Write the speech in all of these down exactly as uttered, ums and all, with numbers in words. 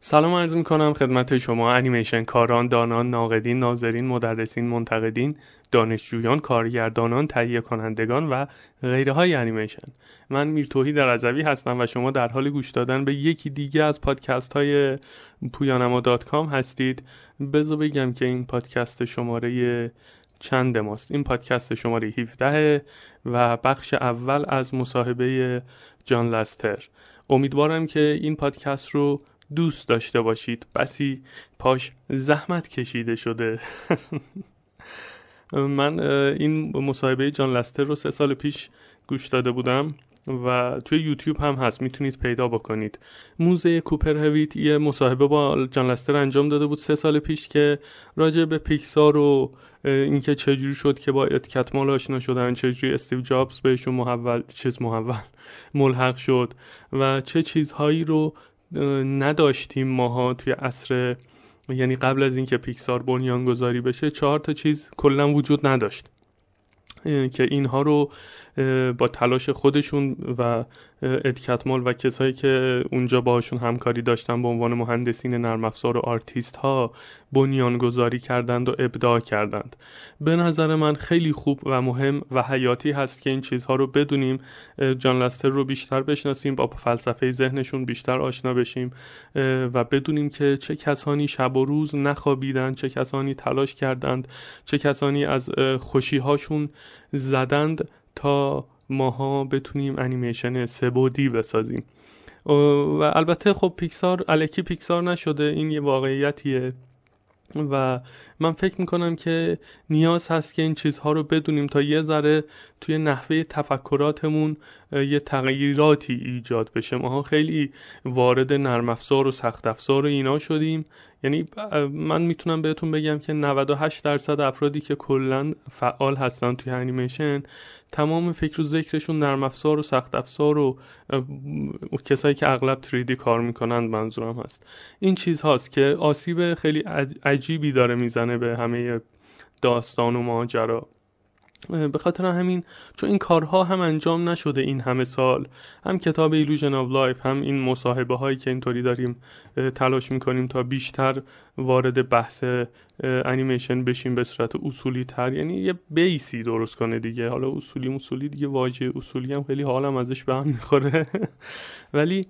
سلام عرض می‌کنم خدمت شما انیمیشن کاران، دانان، ناقدین، ناظرین، مدرسین، منتقدین، دانشجویان، کارگردانان، تهیه کنندگان و غیره های انیمیشن. من میرتوحید در رضوی هستم و شما در حال گوش دادن به یکی دیگه از پادکست های پویانما دات کام هستید. بذار بگم که این پادکست شماره چند ماست. این پادکست شماره هفده و بخش اول از مصاحبه جان لستر. امیدوارم که این پادکست رو دوست داشته باشید، بسی پاش زحمت کشیده شده. من این مصاحبه جان لستر رو سه سال پیش گوش داده بودم و توی یوتیوب هم هست، میتونید پیدا بکنید. موزه کوپر هویت یه مصاحبه با جان لستر انجام داده بود سه سال پیش که راجع به پیکسار و اینکه چجوری شد که با اد کتمال آشنا شدن، چجوری استیو جابز بهشون محول چیز محول ملحق شد و چه چیزهایی رو نداشتیم ماها توی عصر، یعنی قبل از اینکه پیکسار بنیانگذاری بشه چهار تا چیز کلا وجود نداشت که اینها رو با تلاش خودشون و اد کتمال و کسایی که اونجا باهاشون همکاری داشتن به عنوان مهندسین نرم افزار و آرتیست ها بنیانگذاری کردند و ابداع کردند. به نظر من خیلی خوب و مهم و حیاتی هست که این چیزها رو بدونیم، جان لستر رو بیشتر بشناسیم، با فلسفه ذهنشون بیشتر آشنا بشیم و بدونیم که چه کسانی شب و روز نخوابیدند، چه کسانی تلاش کردند، چه کسانی از خوشی‌هاشون زدند تا ماها بتونیم انیمیشن سه بعدی بسازیم. و البته خب پیکسار الکی پیکسار نشده، این یه واقعیتیه و من فکر میکنم که نیاز هست که این چیزها رو بدونیم تا یه ذره توی نحوه تفکراتمون یه تغییراتی ایجاد بشه. ماها خیلی وارد نرم افزار و سخت افزار و اینا شدیم، یعنی من میتونم بهتون بگم که نود و هشت درصد افرادی که کلا فعال هستن توی انیمیشن تمام فکر و ذکرشون نرم افزار و سخت افزار و کسایی که اغلب تری دی کار میکنند منظورم هست. این چیز هاست که آسیب خیلی عجیبی داره میزنه به همه داستان و ماجرا. به خاطر همین چون این کارها هم انجام نشده این همه سال، هم کتاب ایلوژن آف لایف، هم این مصاحبه هایی که اینطوری داریم تلاش میکنیم تا بیشتر وارد بحث انیمیشن بشیم به صورت اصولی تر، یعنی یه بیسی درست کنه دیگه. حالا اصولی اصولی دیگه، واژه اصولی هم خیلی حالم ازش به هم میخوره ولی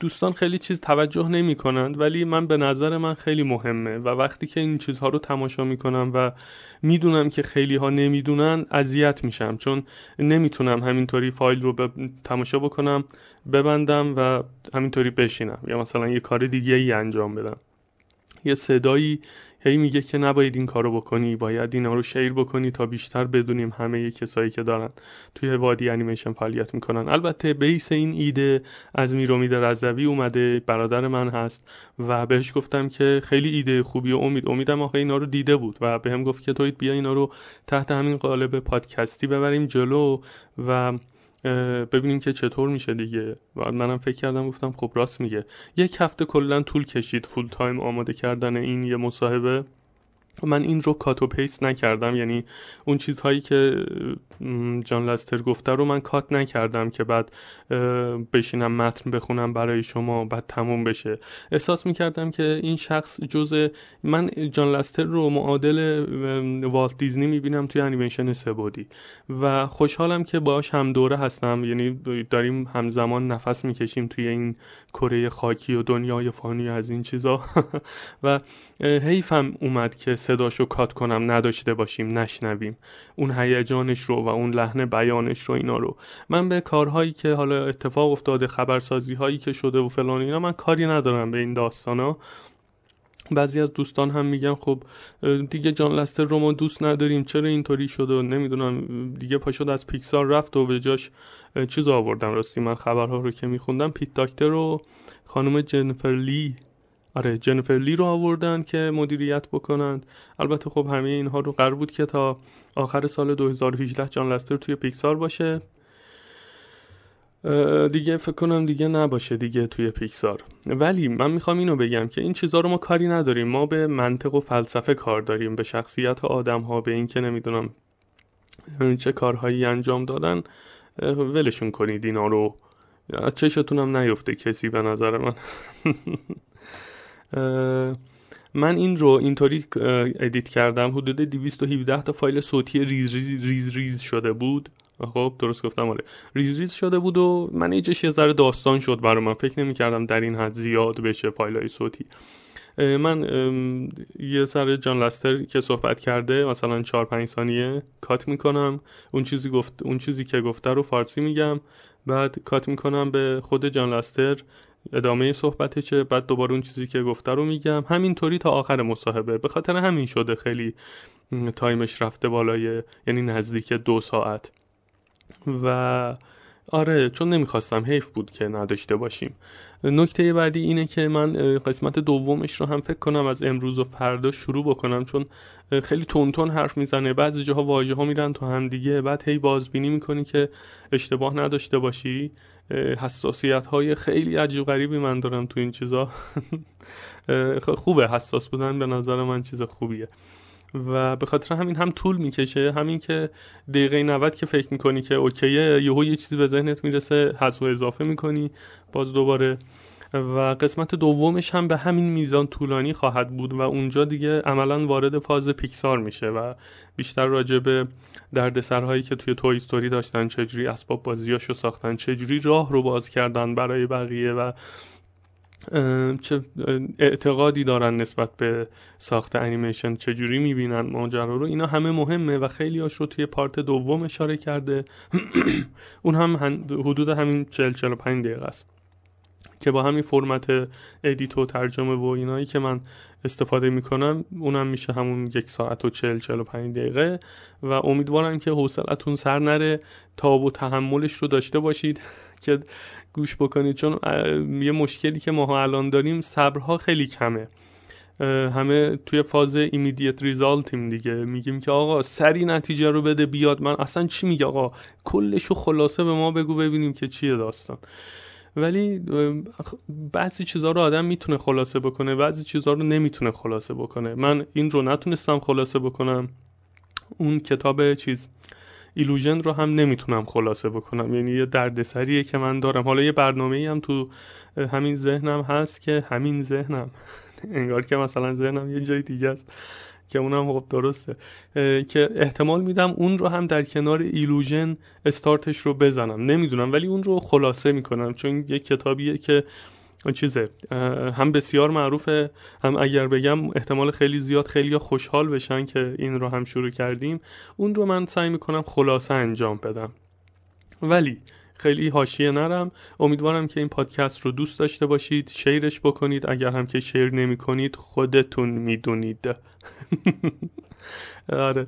دوستان خیلی چیز توجه نمی کنند، ولی من به نظر من خیلی مهمه و وقتی که این چیزها رو تماشا می کنم و می دونم که خیلی ها نمی دونن اذیت می شم، چون نمی تونم همینطوری فایل رو ب... تماشا بکنم ببندم و همینطوری بشینم یا مثلا یه کار دیگه ای انجام بدم. یه صدایی هی میگه که نباید این کارو بکنی، باید اینا رو شیر بکنی تا بیشتر بدونیم همه کسایی که دارن توی وادی انیمیشن فعالیت میکنن. البته بیس این ایده از میرامید رضوی اومده، برادر من هست و بهش گفتم که خیلی ایده خوبی و امید امیدم آخه اینا رو دیده بود و بهم گفت که توید بیا اینا رو تحت همین قالب پادکستی ببریم جلو و ببینیم که چطور میشه دیگه. و منم فکر کردم، گفتم خب راست میگه. یک هفته کلا طول کشید فول تایم آماده کردن این یه مصاحبه. من این رو کات و پیست نکردم، یعنی اون چیزهایی که جان لستر گفته رو من کات نکردم که بعد بشینم متن بخونم برای شما بعد تموم بشه. احساس میکردم که این شخص جزء من، جان لستر رو معادل والت دیزنی میبینم توی انیمیشن سه بعدی و خوشحالم که باهاش هم دوره هستم، یعنی داریم همزمان نفس میکشیم توی این کره خاکی و دنیای فانی از این چیزا و حیفم اومد که صداشو کات کنم، نداشته باشیم، نشنویم اون هیجانش رو و اون لحن بیانش رو. اینا رو من به کارهایی که حالا اتفاق افتاده، خبرسازی هایی که شده و فلان اینا، من کاری ندارم به این داستانا. بعضی از دوستان هم میگن خب دیگه جان لستر رو ما دوست نداریم، چرا اینطوری شد و نمیدونم دیگه پاشد از پیکسار رفت و به جاش چیز آوردن. راستی من خبرها رو که میخوندم پیت داکتر رو خانم جنیفر لی آره جنیفر لی رو آوردن که مدیریت بکنند. البته خب همه اینها رو قرار بود که تا آخر سال دو هزار و هجده جان لستر توی پیکسار باشه دیگه، فکر کنم دیگه نباشه دیگه توی پیکسار. ولی من میخوام اینو بگم که این چیزا رو ما کاری نداریم، ما به منطق و فلسفه کار داریم، به شخصیت آدم ها، به این که نمیدونم چه کارهایی انجام دادن ولشون کنید اینا رو. یا چشتونم نیفته کسی به نظر من. من این رو اینطوری ادیت کردم، حدود دویست و هفده تا فایل صوتی ریز ریز ریز, ریز شده بود. خب درست گفتم آره، ریز ریز شده بود و من یه چیز ذره داستان شد برای من، فکر نمی کردم در این حد زیاد بشه فایل‌های صوتی. من یه سر جان لستر که صحبت کرده مثلا چهار پنج ثانیه کات میکنم، اون چیزی گفت اون چیزی که گفته رو فارسی میگم، بعد کات میکنم به خود جان لستر ادامه صحبته چه، بعد دوباره اون چیزی که گفته رو میگم، همینطوری تا آخر مصاحبه. به خاطر همین شده خیلی تایمش رفته بالای، یعنی نزدیک دو ساعت. و آره چون نمیخواستم، حیف بود که نداشته باشیم. نکته بعدی اینه که من قسمت دومش رو هم فکر کنم از امروز و فردا شروع بکنم، چون خیلی تونتون حرف میزنه، بعضی جاها واژه ها میرن تو هم دیگه، بعد هی بازبینی میکنی که اشتباه نداشته باشی. حساسیت های خیلی عجیب غریبی من دارم تو این چیزا. خوبه حساس بودن، به نظر من چیز خوبیه و به خاطر همین هم طول میکشه. همین که دقیقه نود که فکر میکنی که اوکیه، یهو یه چیزی به ذهنت میرسه، حذف و اضافه میکنی باز دوباره. و قسمت دومش هم به همین میزان طولانی خواهد بود و اونجا دیگه عملاً وارد فاز پیکسار میشه و بیشتر راجع به دردسرهایی که توی توی استوری داشتن، چجوری اسباب بازیاشو ساختن، چجوری راه رو باز کردن برای بقیه و چه اعتقادی دارن نسبت به ساخت انیمیشن، چجوری میبینن ماجرا رو، اینا همه مهمه و خیلی هاش رو توی پارت دوم اشاره کرده. اون هم حدود همین چهل چهل و پنج دقیقه است که با همین فرمت ادیت و ترجمه و اینایی که من استفاده میکنم اونم میشه همون یک ساعت و چهل چهل و پنج دقیقه. و امیدوارم که حوصلتون سر نره، تاب و تحملش رو داشته باشید که گوش بکنید، چون یه مشکلی که ما ها الان داریم صبرها خیلی کمه. همه توی فاز ایمیدیت ریزالتیم دیگه، میگیم که آقا سری نتیجه رو بده بیاد. من اصلا چی میگه آقا کلشو خلاصه به ما بگو ببینیم که چیه داستان. ولی بعضی چیزها رو آدم میتونه خلاصه بکنه، بعضی چیزها رو نمیتونه خلاصه بکنه. من این رو نتونستم خلاصه بکنم، اون کتاب چیز ایلوژن رو هم نمیتونم خلاصه بکنم، یعنی یه دردسریه که من دارم. حالا یه برنامه‌ای هم تو همین ذهنم هست که همین ذهنم انگار که مثلا ذهنم یه جای دیگه است که اونم خب درسته، که احتمال میدم اون رو هم در کنار ایلوژن استارتش رو بزنم، نمیدونم، ولی اون رو خلاصه میکنم چون یه کتابیه که چیزه هم بسیار معروفه، هم اگر بگم احتمال خیلی زیاد خیلی خوشحال بشن که این رو هم شروع کردیم. اون رو من سعی میکنم خلاصه انجام بدم، ولی خیلی حاشیه نرم. امیدوارم که این پادکست رو دوست داشته باشید، شیرش بکنید، اگر هم که شیر نمی کنید خودتون میدونید. آره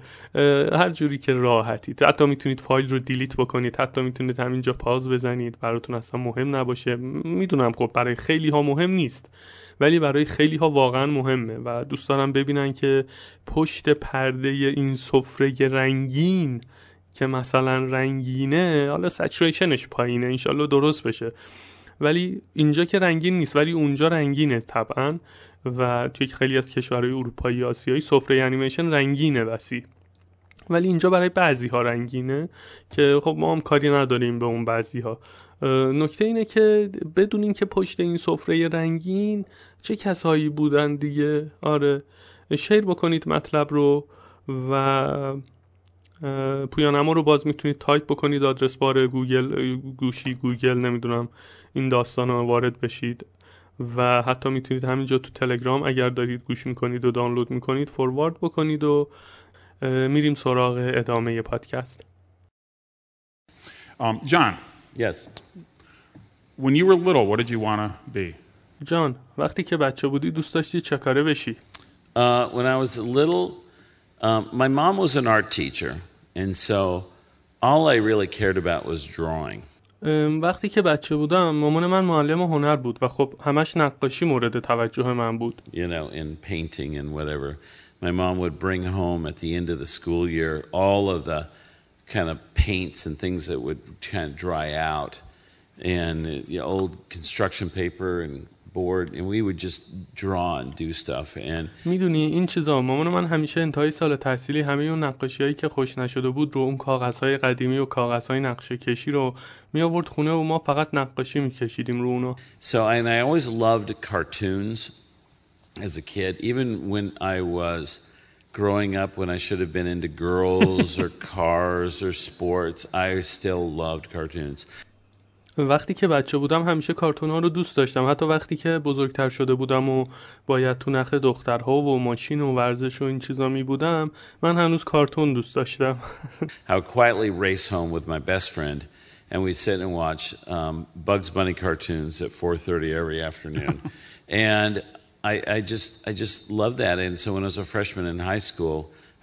هر جوری که راحتید، حتی میتونید فایل رو دیلیت بکنید، حتی میتونید همینجا پاز بزنید، براتون اصلا مهم نباشه. میدونم خب برای خیلی ها مهم نیست، ولی برای خیلی ها واقعا مهمه و دوست دارم ببینن که پشت پرده این سفره رنگین که مثلا رنگینه، حالا سچوریشنش پایینه، انشالله درست بشه، ولی اینجا که رنگین نیست ولی اونجا رنگینه طبعا. و توی خیلی از کشورهای اروپایی آسیایی سفره انیمیشن رنگینه وسیع، ولی اینجا برای بعضی ها رنگینه که خب ما هم کاری نداریم به اون بعضی ها. نکته اینه که بدونیم که پشت این سفره رنگین چه کسایی بودن دیگه. آره شیر بکنید مطلب رو و پویانما رو باز میتونید تایپ بکنید، آدرس بار گوگل، گوشی گوگل، نمیدونم این داستان رو وارد بشید و حتی میتونید همینجا تو تلگرام اگر دارید گوش میکنید و دانلود میکنید فوروارد بکنید و میریم سراغ ادامه پادکست. Um, John. Yes. When you were little, what did you want to be? John, وقتی که بچه بودی دوست داشتی چه کاره بشی؟ Uh, when I was little, uh, my mom was an art teacher and so all I really cared about was drawing. وقتی که بچه بودم مامان من معلم هنر بود و خب همش نقاشی مورد توجه من بود. You know, in painting and whatever. My mom would bring home at the end of the school year all of the kind of paints and things that would kind of dry out and you know, old construction paper and bored and we would just draw and do stuff. And میدونی این چیزا مامان من همیشه انتهای سال تحصیلی همه اون نقاشیایی که خوش نشده بود رو اون کاغذهای قدیمی و کاغذهای نقشه کشی رو می آورد خونه و ما فقط نقاشی میکشیدیم رو اونا. So and I always loved cartoons as a kid, even when I was growing up, when I should have been into girls or cars or sports, I still loved cartoons. وقتی که بچه بودم همیشه کارتون‌ها رو دوست داشتم، حتی وقتی که بزرگتر شده بودم و باید تو نخل دخترها و ماشین و ورزش و این چیزا می بودم، من هنوز کارتون دوست داشتم. I would quietly race home with my best friend and we'd sit and watch um, Bugs Bunny cartoons at four thirty every afternoon. And I, I just I just loved that. And so when I was a freshman in high school,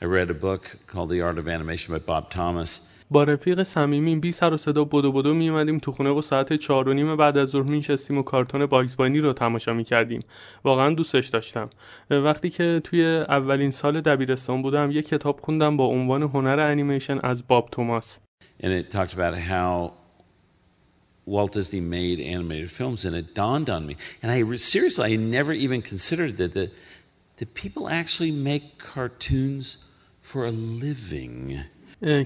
I read a book called The Art of Animation by Bob Thomas. با رفیق صمیمی بی سر و صدا بدو بدو میومدیم تو خونه و ساعت چهار و نیم بعد از ظهر میشستیم و کارتون باگز بانی رو تماشا میکردیم. واقعا دوستش داشتم. وقتی که توی اولین سال دبیرستان بودم یک کتاب خوندم با عنوان هنر انیمیشن از باب توماس. And it talked about how Walt Disney made animated films, and it dawned on me. And I seriously, I never even considered that the, the people actually make cartoons for a living.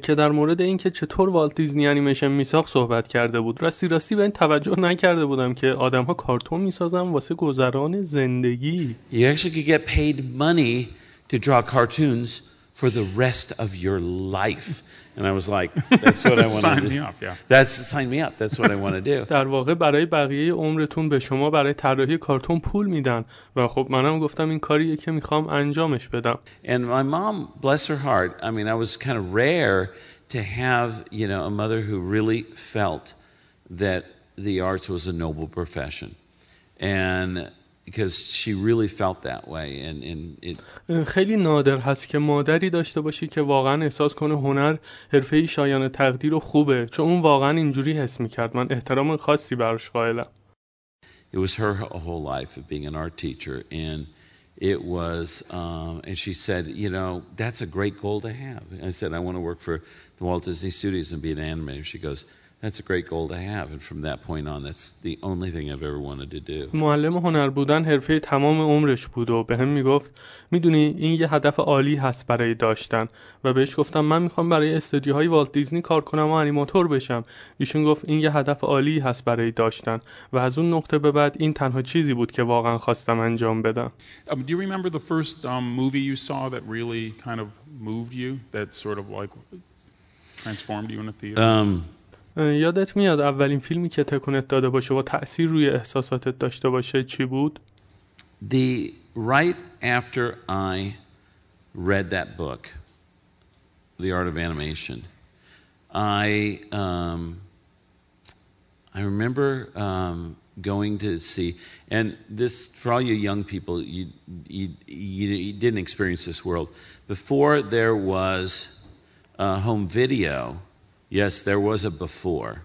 که در مورد این که چطور والت دیزنی انیمیشن میساخت صحبت کرده بود. راستی راستی به این توجه نکرده بودم که آدم ها کارتون میسازن واسه گذران زندگی. You actually could get paid money to draw cartoons for the rest of your life. And I was like, that's what I want to do. Sign me up, yeah. That's sign me up. That's what I want to do. در واقع برای بقیه عمرتون به شما برای طراحی کارتون پول میدن و خب منم گفتم این کاریه که میخوام انجامش بدم. And my mom, bless her heart, I mean, I was kind of rare to have, you know, a mother who really felt that the arts was a noble profession. And because she really felt that way and and it خیلی نادر هست که مادری داشته باشی که واقعا احساس کنه هنر حرفه‌ای شایان تقدیر و خوبه، چون اون واقعا اینجوری حس می‌کرد. من احترام خاصی براش قائلم. It was her whole life of being an art teacher and it was um and she said, you know, that's a great goal to have. And I said I want to work for the Walt Disney Studios and be an animator. She goes, That's a great goal to have, and from that point on, that's the only thing I've ever wanted to do. معلم هنر بودن حرفه تمام عمرش بود و به هم میگفت میدونی این یه هدف عالی هست برای داشتن و بهش گفتم من میخوام برای استودیوهای والت دیزنی کار کنم و انیماتور بشم. ایشون گفت این یه هدف عالی هست برای داشتن و از اون نقطه به بعد این تنها چیزی بود که واقعا خواستم انجام بدم. Um, do you remember the first um, movie you saw that really kind of moved you, that sort of like transformed you in a theater? Um, یادت میاد اولین فیلمی که تکونت داده باشه و تأثیر روی احساساتت داشته باشه چی بود؟ The right after I read that book, The Art of Animation, I um, I remember um, going to see, and this for all you young people, you you you didn't experience this world before there was uh, home video. Yes, there was a before.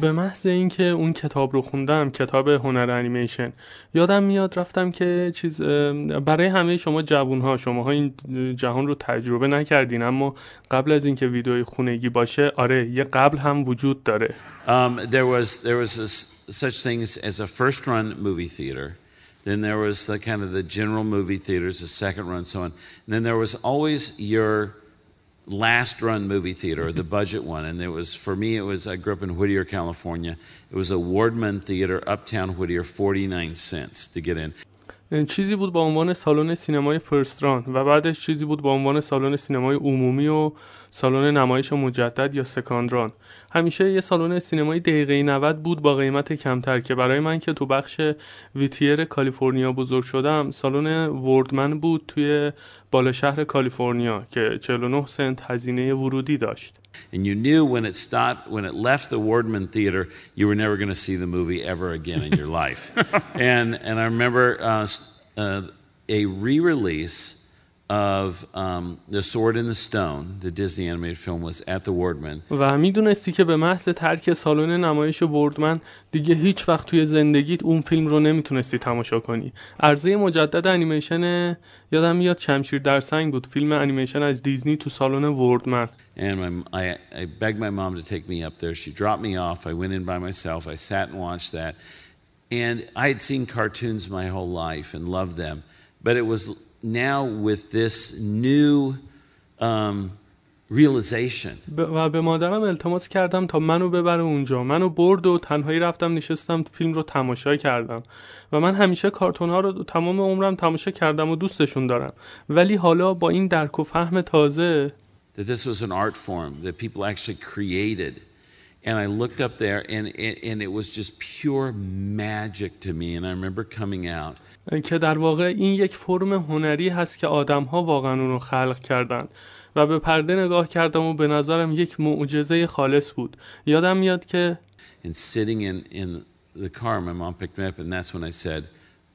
به محض اینکه اون کتاب رو خوندم، کتاب هنر انیمیشن، یادم میاد رفتم که چیز برای همه شما جوان‌ها، شماها این جهان رو تجربه نکردین، اما قبل از اینکه ویدئوی خونگی باشه، آره، یه قبل هم وجود داره. Um, there was there was a, such things as a first run movie theater. Then there was the kind of the general movie theaters, the second run, so on. And then there was always your last run movie theater, the budget one, and it was for me it was I grew up in Whittier, California. It was a Wardman theater, uptown Whittier, forty-nine cents to get in. چیزی بود با عنوان سالن سینمای فرست ران و بعدش چیزی بود با عنوان سالن سینمای عمومی و سالن نمایش مجدد یا سکاند ران. همیشه یه سالن سینمای دقیقه نود بود با قیمت کمتر که برای من که تو بخش ویتیر کالیفرنیا بزرگ شدم، سالن وردمن بود توی بالا شهر کالیفرنیا که چهل و نه سنت هزینه ورودی داشت. And you knew when it stopped, when it left the Wardman theater, you were never going to see the movie ever again in your life. And and I remember uh, uh, a re-release of um, The Sword and the Stone, the Disney animated film, was at the Wardman. و میدونستی که به محض ترک سالن نمایش وردمن دیگه هیچ وقت توی زندگیت اون فیلم رو نمیتونستی تماشا کنی. عرضه مجدد انیمیشن یادم میاد شمشیر در سنگ بود، فیلم انیمیشن از دیزنی تو سالن وردمن. And my, I, I begged my mom to take me up there. She dropped me off. I went in by myself. I sat and watched that. And I had seen cartoons my whole life and loved them. But it was now with this new um, realization. و به مادرم التماس کردم تا منو ببره اونجا. منو برد و تنهایی رفتم نشستم فیلم رو تماشا کردم. و من همیشه کارتون‌ها رو تمام عمرم تماشا کردم و دوستشون دارم. ولی حالا با این درک و فهم تازه that this was an art form that people actually created. And I looked up there and, and, and it was just pure magic to me. And I remember coming out. که در واقع این یک فرم هنری هست که آدم‌ها واقعاً اون رو خلق کردن. و به پرده نگاه کردم و به نظرم یک معجزه خالص بود. یادم میاد که and sitting in in the car my mom picked me up and that's when I said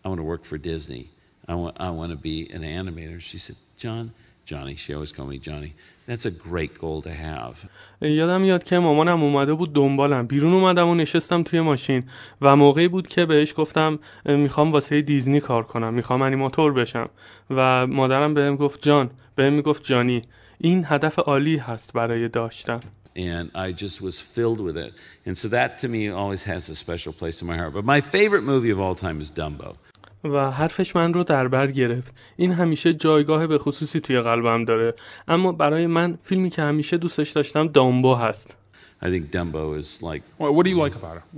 I want to work for Disney. I want I want to be an animator. She said, "John, Johnny, she always called me Johnny. That's a great goal to have." یادم میاد که مامانم اومده بود دنبالم. بیرون اومدم و نشستم توی ماشین و موقعی بود که بهش گفتم میخوام واسه دیزنی کار کنم، میخوام انیماتور بشم و مادرم بهم گفت جان، بهم میگفت جانی. این هدف عالی هست برای داشتن. And I just was filled with it. And so that to me always has a special place in my heart. But my favorite movie of all time is Dumbo. و حرفش من رو در بر گرفت. این همیشه جایگاه به خصوصی توی قلبم داره. اما برای من فیلمی که همیشه دوستش داشتم دامبو هست. I think Dumbo is like what do you like about it?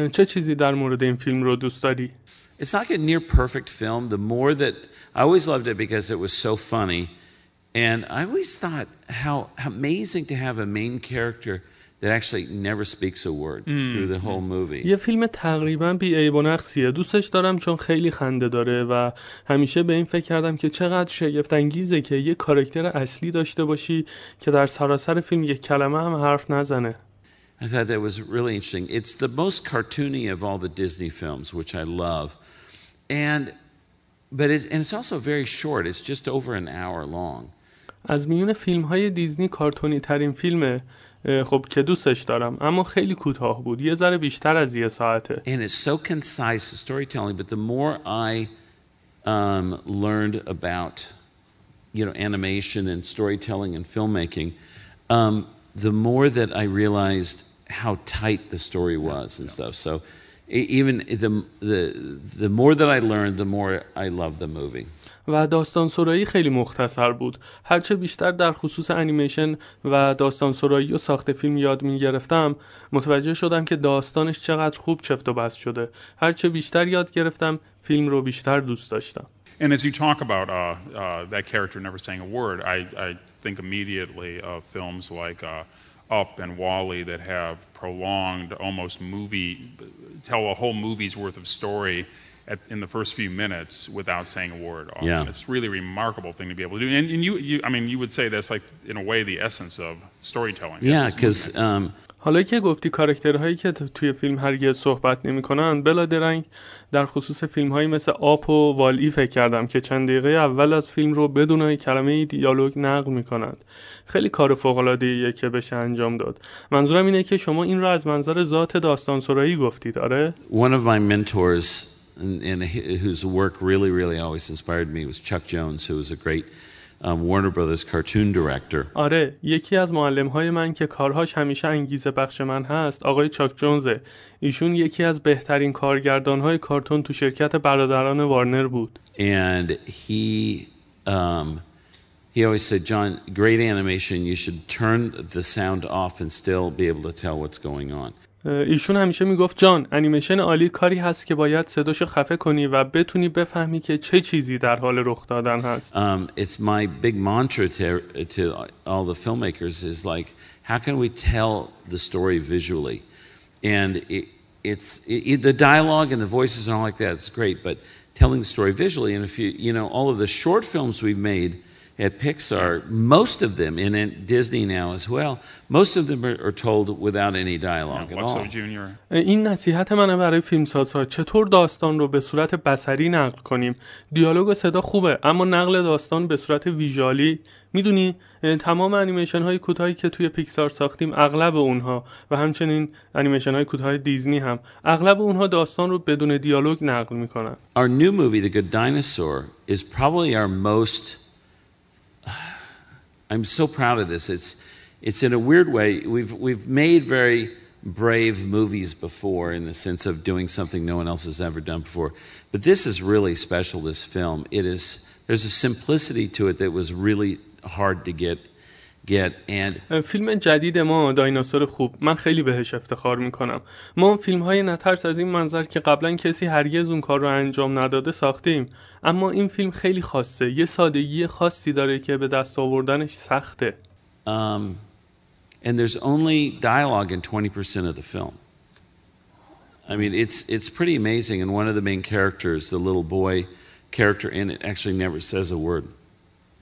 What... چه چیزی در مورد این فیلم رو دوست داری؟ It's like a near perfect film. The more that I always loved it because it was so funny and I always thought how, how amazing to have a main character that actually never speaks a word mm. through the whole movie. یه فیلم تقریبا بی‌عیب و نقصیه. دوستش دارم چون خیلی خنده داره و همیشه به این فکر کردم که چقدر شگفت انگیزه که یه کاراکتر اصلی داشته باشی که در سراسر فیلم یک کلمه هم حرف نزنه. I thought that was really interesting. It's the most cartoony of all the Disney films, which I love. And but it's, and it's also very short. It's just over an hour long. از میون فیلم‌های دیزنی کارتونی ترین فیلمه. خب که دوستش دارم اما خیلی کوتاه بود، یه ذره بیشتر از یه ساعته. And it's so concise the storytelling, but the more I um, learned about you know animation and storytelling and filmmaking, um, the more that I realized how tight the story was and stuff. So even the the the more that I learned, the more I loved the movie. و داستانسرایی خیلی مختصر بود. هرچه بیشتر در خصوص انیمیشن و داستانسرایی و ساخت فیلم یاد می گرفتم متوجه شدم که داستانش چقدر خوب چفت و بست شده. هرچه بیشتر یاد گرفتم فیلم رو بیشتر دوست داشتم. And as you talk about uh, uh, that character never saying a word, I, I think immediately of films like uh, Up and WALL-E that have prolonged almost movie, tell a whole movie's worth of story At, in the first few minutes without saying a word. Often. Yeah. It's really a remarkable thing to be able to do. And, and you, you, I mean, you would say that's like, in a way, the essence of storytelling. Yeah, because... Um... حالا که گفتی کاراکترهایی که توی فیلم هرگز صحبت نمی کنن بلا درنگ در خصوص فیلمهایی مثل آپ و وال‌ای فکر کردم که چند دقیقه اول از فیلم رو بدون کلمه دیالوگ نقل می کنند. خیلی کار فوق‌العاده‌ایه که بشه انجام داد. منظورم اینه که شما این رو از منظر ذات داستانسرایی گفتید، آره؟ One of my mentors And, and whose work really, really always inspired me was Chuck Jones, who was a great um, Warner Brothers cartoon director. آره، یکی از معلم‌های من که کارهاش همیشه انگیزه بخش من هست، آقای چاک جونزه. ایشون یکی از بهترین کارگردان‌های کارتون تو شرکت برادران وارنر بود. And he um, he always said, John, great animation, you should turn the sound off and still be able to tell what's going on. ایشون همیشه میگفت جان، انیمیشن عالی کاری هست که باید صداشو خفه کنی و بتونی بفهمی که چه چیزی در حال رخ دادن هست. Um, it's my big mantra to, to all the filmmakers is like, how can we tell the story visually? And it, it's it, the dialogue and the voices and all like that is great, but telling the story visually. And if you you know all of the short films we've made at Pixar, most of them, and at Disney now as well, most of them are, are told without any dialogue yeah, at all. Junior. این نصیحت منه برای فیلمسازها. چطور داستان رو به صورت بصری نقل کنیم؟ دیالوگ و صدا خوبه، اما نقل داستان به صورت ویژوالی، میدونی تمام انیمیشن های کوتاهی که توی پیکسار ساختیم اغلب اونها و همچنین انیمیشن های کوتاه دیزنی هم اغلب اونها داستان رو بدون دیالوگ نقل میکنن. Our new movie, The Good Dinosaur, is probably our most I'm so proud of this. It's it's in a weird way. We've we've made very brave movies before in the sense of doing something no one else has ever done before. But this is really special, this film. It is, there's a simplicity to it that was really hard to get. Get and فیلم جدید ما دایناسور خوب، من خیلی بهش افتخار میکنم. ما فیلم‌های نترس از این منظر که قبلا کسی هرگز اون کار رو انجام نداده ساختیم، اما این فیلم خیلی خاصه، یه سادگی خاصی داره که به دست آوردنش سخته. Um, and there's only dialogue in twenty percent of the film. I mean it's it's pretty amazing, and one of the main characters, the little boy character in it, actually never says a word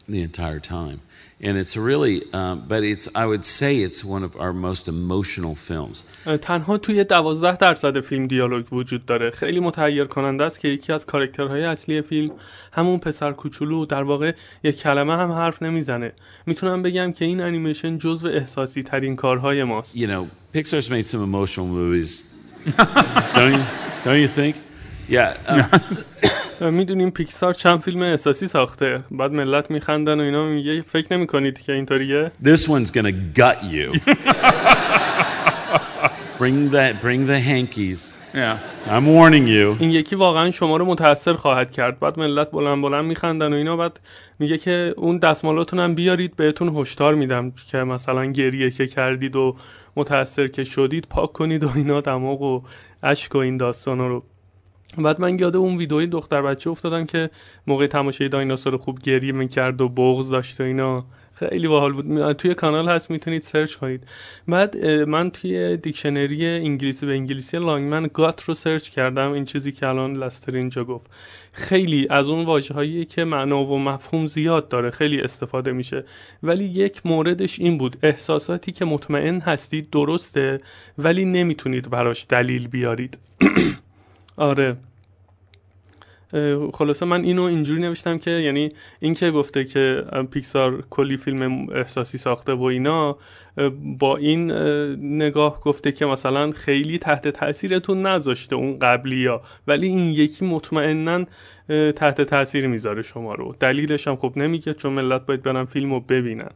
the entire time. And it's really um, but it's I would say it's one of our most emotional films. تنها توی دوازده درصد فیلم دیالوگ وجود داره. خیلی متحیر کننده است که یکی از کاراکترهای اصلی فیلم، همون پسر کوچولو، در واقع یک کلمه هم حرف نمیزنه. میتونم بگم که این انیمیشن جزو احساسی ترین کارهای ماست. You know, Pixar's made some emotional movies. don't you, don't you think? Yeah. Um, میدونیم پیکسار چند فیلم احساسی ساخته، بعد ملت میخندن و اینا، میگه فکر نمی کنید که اینطوریه. This one's gonna gut you. Bring that, bring the hankies. Yeah. I'm warning you. این یکی واقعا شما رو متاثر خواهد کرد. بعد ملت بلند بلند میخندن و اینا، بعد میگه که اون دستمالاتون هم بیارید، بهتون هشدار میدم که مثلا گریه که کردید و متاثر که شدید پاک کنید و اینا، دماغ و اشک و این داستانا رو. بعد من یاد اون ویدئوی دختر بچه افتادم که موقع تماشای دایناسور خوب گریه میکرد و بغض داشت و اینا، خیلی باحال بود. توی کانال هست، میتونید سرچ کنید. بعد من توی دیکشنری انگلیسی به انگلیسی لانگمن گات رو سرچ کردم، این چیزی که الان لستر اینجا گفت. خیلی از اون واژه‌هایی که معنا و مفهوم زیاد داره خیلی استفاده میشه، ولی یک موردش این بود، احساساتی که مطمئن هستید درسته ولی نمیتونید براش دلیل بیارید. آره، خلاصه من اینو اینجوری نوشتم که یعنی این که گفته که پیکسار کلی فیلم احساسی ساخته و اینا، با این نگاه گفته که مثلا خیلی تحت تاثیرتون نذاشته اون قبلی ها، ولی این یکی مطمئناً تحت تاثیر میذاره شما رو. دلیلش هم خب نمیگه، چون ملت باید برن فیلم رو ببینن.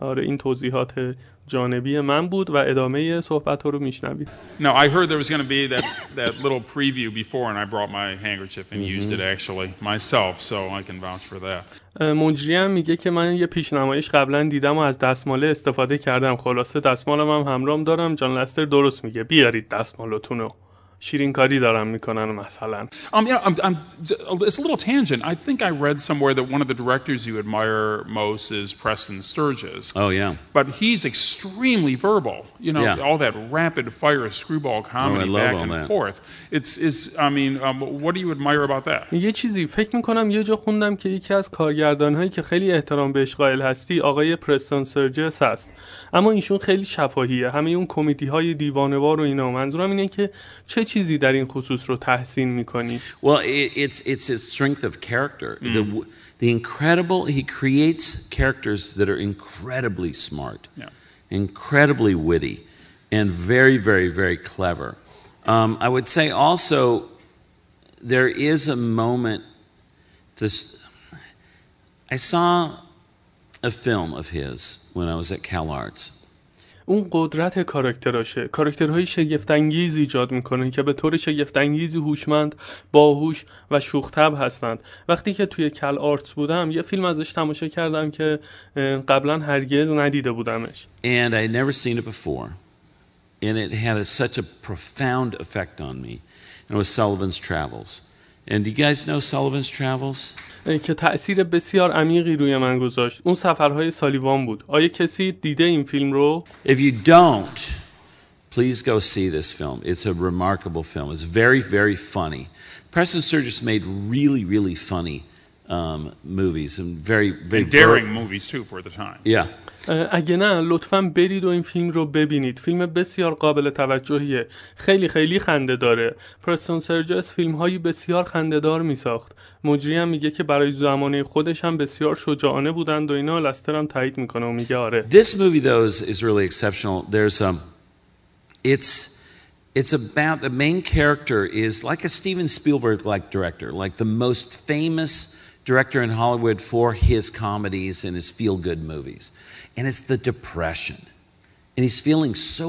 آره، این توضیحات جانبی من بود و ادامه صحبت ها رو میشنوید. No, I heard there was going to be that that little preview before, and I brought my handkerchief and used it actually myself, so I can vouch for that. مجری هم میگه که من یه پیشنمایش قبلا دیدم و از دستماله استفاده کردم، خلاصه دستمالم هم همراهم دارم. جان لستر درست میگه، بیارید دستمالتون رو، شیرین کاری دارم میکنن مثلا. Um, you know, I'm, I'm, it's a little tangent. I think I read somewhere that one of the directors you admire most is Preston Sturges. Oh yeah. But he's extremely verbal. You know, yeah. all that rapid fire screwball comedy oh, back and that. forth. It's is I mean, um, what do you admire about that? یه چیزی فکر میکنم یه جا خوندم که یکی از کارگردان‌هایی که خیلی احترام بهش قائل هستی آقای پرستون سرجس هست. اما ایشون خیلی شفاهیه. همه اون کمدی‌های دیوانه‌وار و اینا. منظورم اینه که چه چیزی در این خصوص رو تحسین می‌کنی؟ Well, it's it's his strength of character. Mm. The the incredible he creates characters that are incredibly smart. Yeah. Incredibly witty and very very very clever. Um I would say also there is a moment this I saw a film of his when I was at CalArts. اون قدرت کاراکتراشه، کاراکترهای شگفت‌انگیز ایجاد میکنه که به طور شگفت‌انگیزی هوشمند، باهوش و شوخ‌طبع هستند. وقتی که توی کل آرتس بودم یه فیلم ازش تماشا کردم که قبلا هرگز ندیده بودمش. And I never seen it before. And it had a, such a profound effect on me. And it was Sullivan's Travels. And do you guys know Sullivan's Travels? که تأثیر بسیار عمیقی روی من گذاشت. اون سفرهای سالیوان بود. آیا کسی دیده این فیلم رو؟ If you don't, please go see this film. It's a remarkable film. It's very very funny. Preston Sturges made really really funny um movies and very very and daring ver- movies too for the time. Yeah. اگه نه لطفاً برید و این فیلم رو ببینید. فیلم بسیار قابل توجهیه، خیلی خیلی خنده داره. پرستون سرجس فیلم‌های بسیار خنده‌دار می‌ساخت. مجری هم میگه که برای زمانه خودش هم بسیار شجاعانه بودند و اینا. لستر هم تایید میکنه و میگه آره. This movie though is, is really exceptional. There's um it's it's about the main character is like a Steven Spielberg like director, like the most famous director in Hollywood for his comedies and his feel-good movies. And it's the depression. And he's feeling so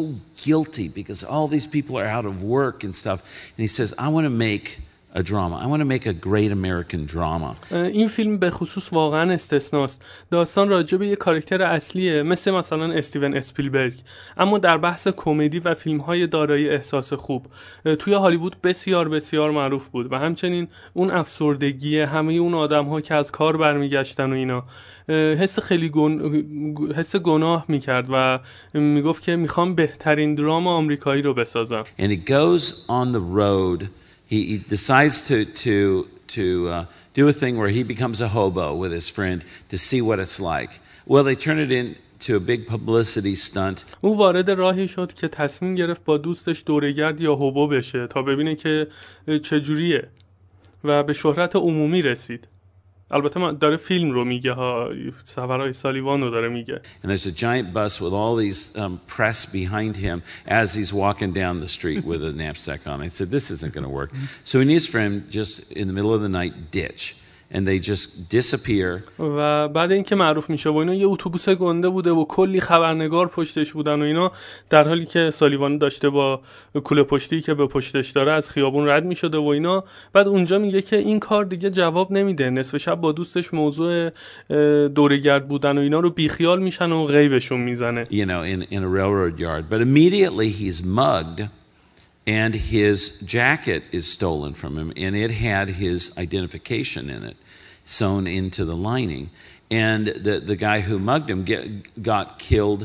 guilty because all these people are out of work and stuff. And he says, I want to make a drama. I want to make a great American drama. این فیلم به خصوص واقعا استثناست. داستان راجع به یه کاراکتر اصلیه، مثل مثلا استیون اسپیلبرگ، اما در بحث کمدی و فیلم‌های دارای احساس خوب. توی هالیوود بسیار بسیار معروف بود و همچنین اون افسردگی همه اون آدم‌ها که از کار برمیگشتن و اینا، حس خیلی گن... حس گناه می‌کرد و میگفت که می‌خوام بهترین دراما آمریکایی رو بسازم. And it goes on the road. He decides to to to uh, do a thing where he becomes a hobo with his friend to see what it's like. Well, they turn it into a big publicity stunt. او وارد راهی شد که تصمیم گرفت با دوستش دوره‌گرد یا هوبو بشه تا ببینه که چجوریه و به شهرت عمومی رسید. البته من داره فیلم رو میگه ها، سفرهای سالیوان رو داره میگه. And there's a giant bus with all these um, press behind him as he's walking down the street with a knapsack on. I said this isn't going to work. So he and his friend just in the middle of the night ditch and they just disappear. و بعد اینکه معروف میشه و اینا، یه اتوبوس گنده بوده و کلی خبرنگار پشتش بودن و اینا، در حالی که سالیوان داشته با کوله پشتی که به پشتش داره از خیابون رد میشده و اینا. بعد اونجا میگه که این کار دیگه جواب نمیده، نصف شب با دوستش موضوع دورگرد بودن و اینا رو بیخیال میشن و غیبشون میزنه. You know, in in a railroad yard, but immediately he's mugged. And his jacket is stolen from him, and it had his identification in it, sewn into the lining. And the the guy who mugged him get, got killed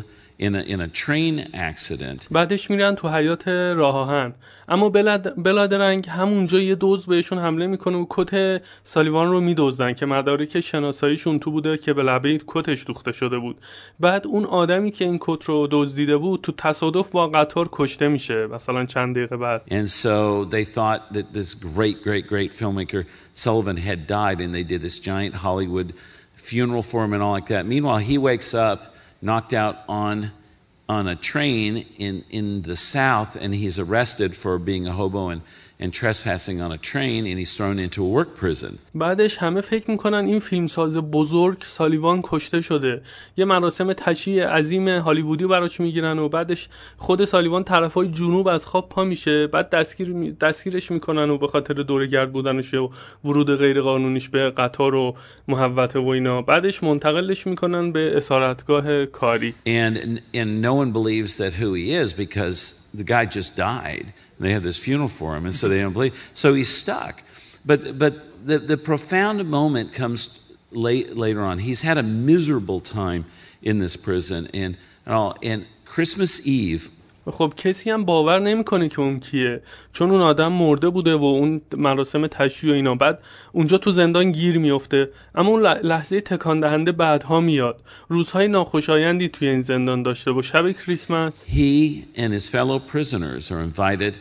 in a in a train accident. بعدش میرن تو حیات راه آهن، اما بلاد بلادرنگ همونجا یه دوز بهشون حمله میکنه و کت سالیوان رو میدزدن که مدارک شناساییشون تو بوده که به لبه کتش دوخته شده بود. بعد اون آدمی که این کت رو دزدیده بود تو تصادف با قطار کشته میشه، مثلا چند دقیقه بعد. And so they thought that this great great great filmmaker Sullivan had died, and they did this giant Hollywood funeral for him and all like that. Meanwhile, he wakes up knocked out on on a train in in the south, and he's arrested for being a hobo and and trespassing on a train, and he's thrown into a work prison. بعدش همه فکر میکنن این فیلمساز بزرگ سالیوان کشته شده. یه مراسم تشییع عظیم هالیوودی براش میگیرن و بعدش خود سالیوان طرفای جنوب از خواب پا میشه. بعد دستگیر دستگیرش میکنن و به خاطر دورگرد بودنش و ورود غیرقانونیش به قطار و محوطه و اینا، بعدش منتقلش میکنن به اسارتگاه کاری. And and no one believes that who he is because the guy just died. They have this funeral for him, and so they don't believe. So he's stuck. But but the the profound moment comes late, later on. He's had a miserable time in this prison, and and, all, and Christmas Eve. خب کسی هم باور نمیکنه که اون کیه، چون اون آدم مرده بوده و اون مراسم تشییع و اینا. بعد اونجا تو زندان گیر میفته، اما اون لحظه تکان دهنده بعدها میاد. روزهای ناخوشایندی توی این زندان داشته و شب کریسمس He and his fellow prisoners are invited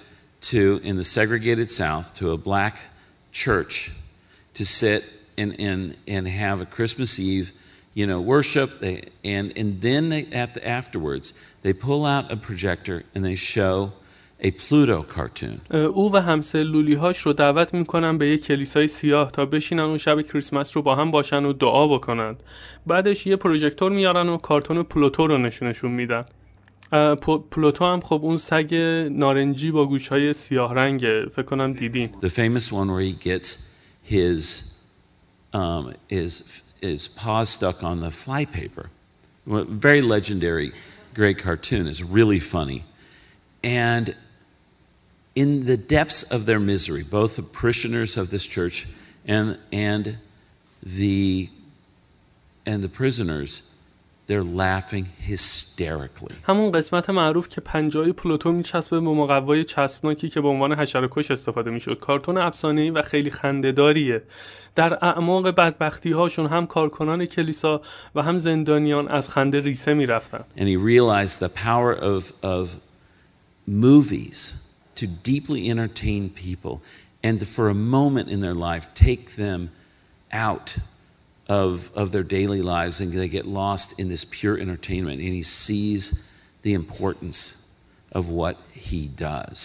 to in the segregated south to a black church to sit and and and have a Christmas Eve, you know, worship, they, and and then they, at the, afterwards they pull out a projector and they show a Pluto cartoon. او و همسه لولی‌هاش رو دعوت می‌کنن به یک کلیسای سیاه تا بشینن و شب کریسمس رو با هم باشن و دعا بکنن. بعدش یه پروژکتور میارن و کارتون پلوتو رو نشونشون میدن. پلوتو هم خب اون سگ نارنجی با گوش‌های سیاه رنگه، فکر کنم دیدین. The famous one where he gets his um his his paws stuck on the flypaper. Very legendary. Great cartoon is really funny, and in the depths of their misery, both the parishioners of this church and and the and the prisoners, they're laughing hysterically. همون قسمت معروف که پنجه‌های پلوتو میچسبه به مقوای چسبناکی که به عنوان حشره‌کش استفاده میشد. کارتون افسانه‌ای و خیلی خنده‌داریه. در اعماق بدبختی‌هاشون هم کارکنان کلیسا و هم زندانیان از خنده ریسه می‌رفتن. And he realized the power of of movies to deeply entertain people and to, for a moment in their life take them out of of their daily lives and they get lost in this pure entertainment, and he sees the importance of what he does.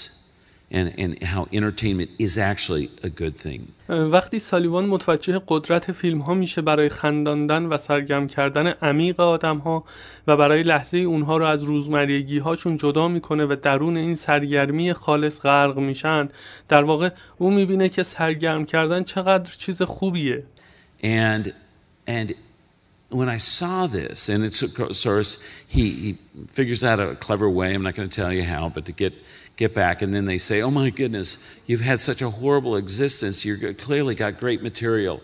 and and how entertainment is actually a good thing. وقتی سالیوان متوجه قدرت فیلم ها میشه برای خنداندن و سرگرم کردن عمیق آدم ها و برای لحظه اونها رو از روزمرگی هاشون جدا میکنه و درون این سرگرمی خالص غرق میشن، در واقع اون میبینه که سرگرم کردن چقدر چیز خوبیه. And and when I saw this, and it's of course he, he figures out a clever way, I'm not going to tell you how, but to get get back, and then they say, oh my goodness, you've had such a horrible existence, you've clearly got great material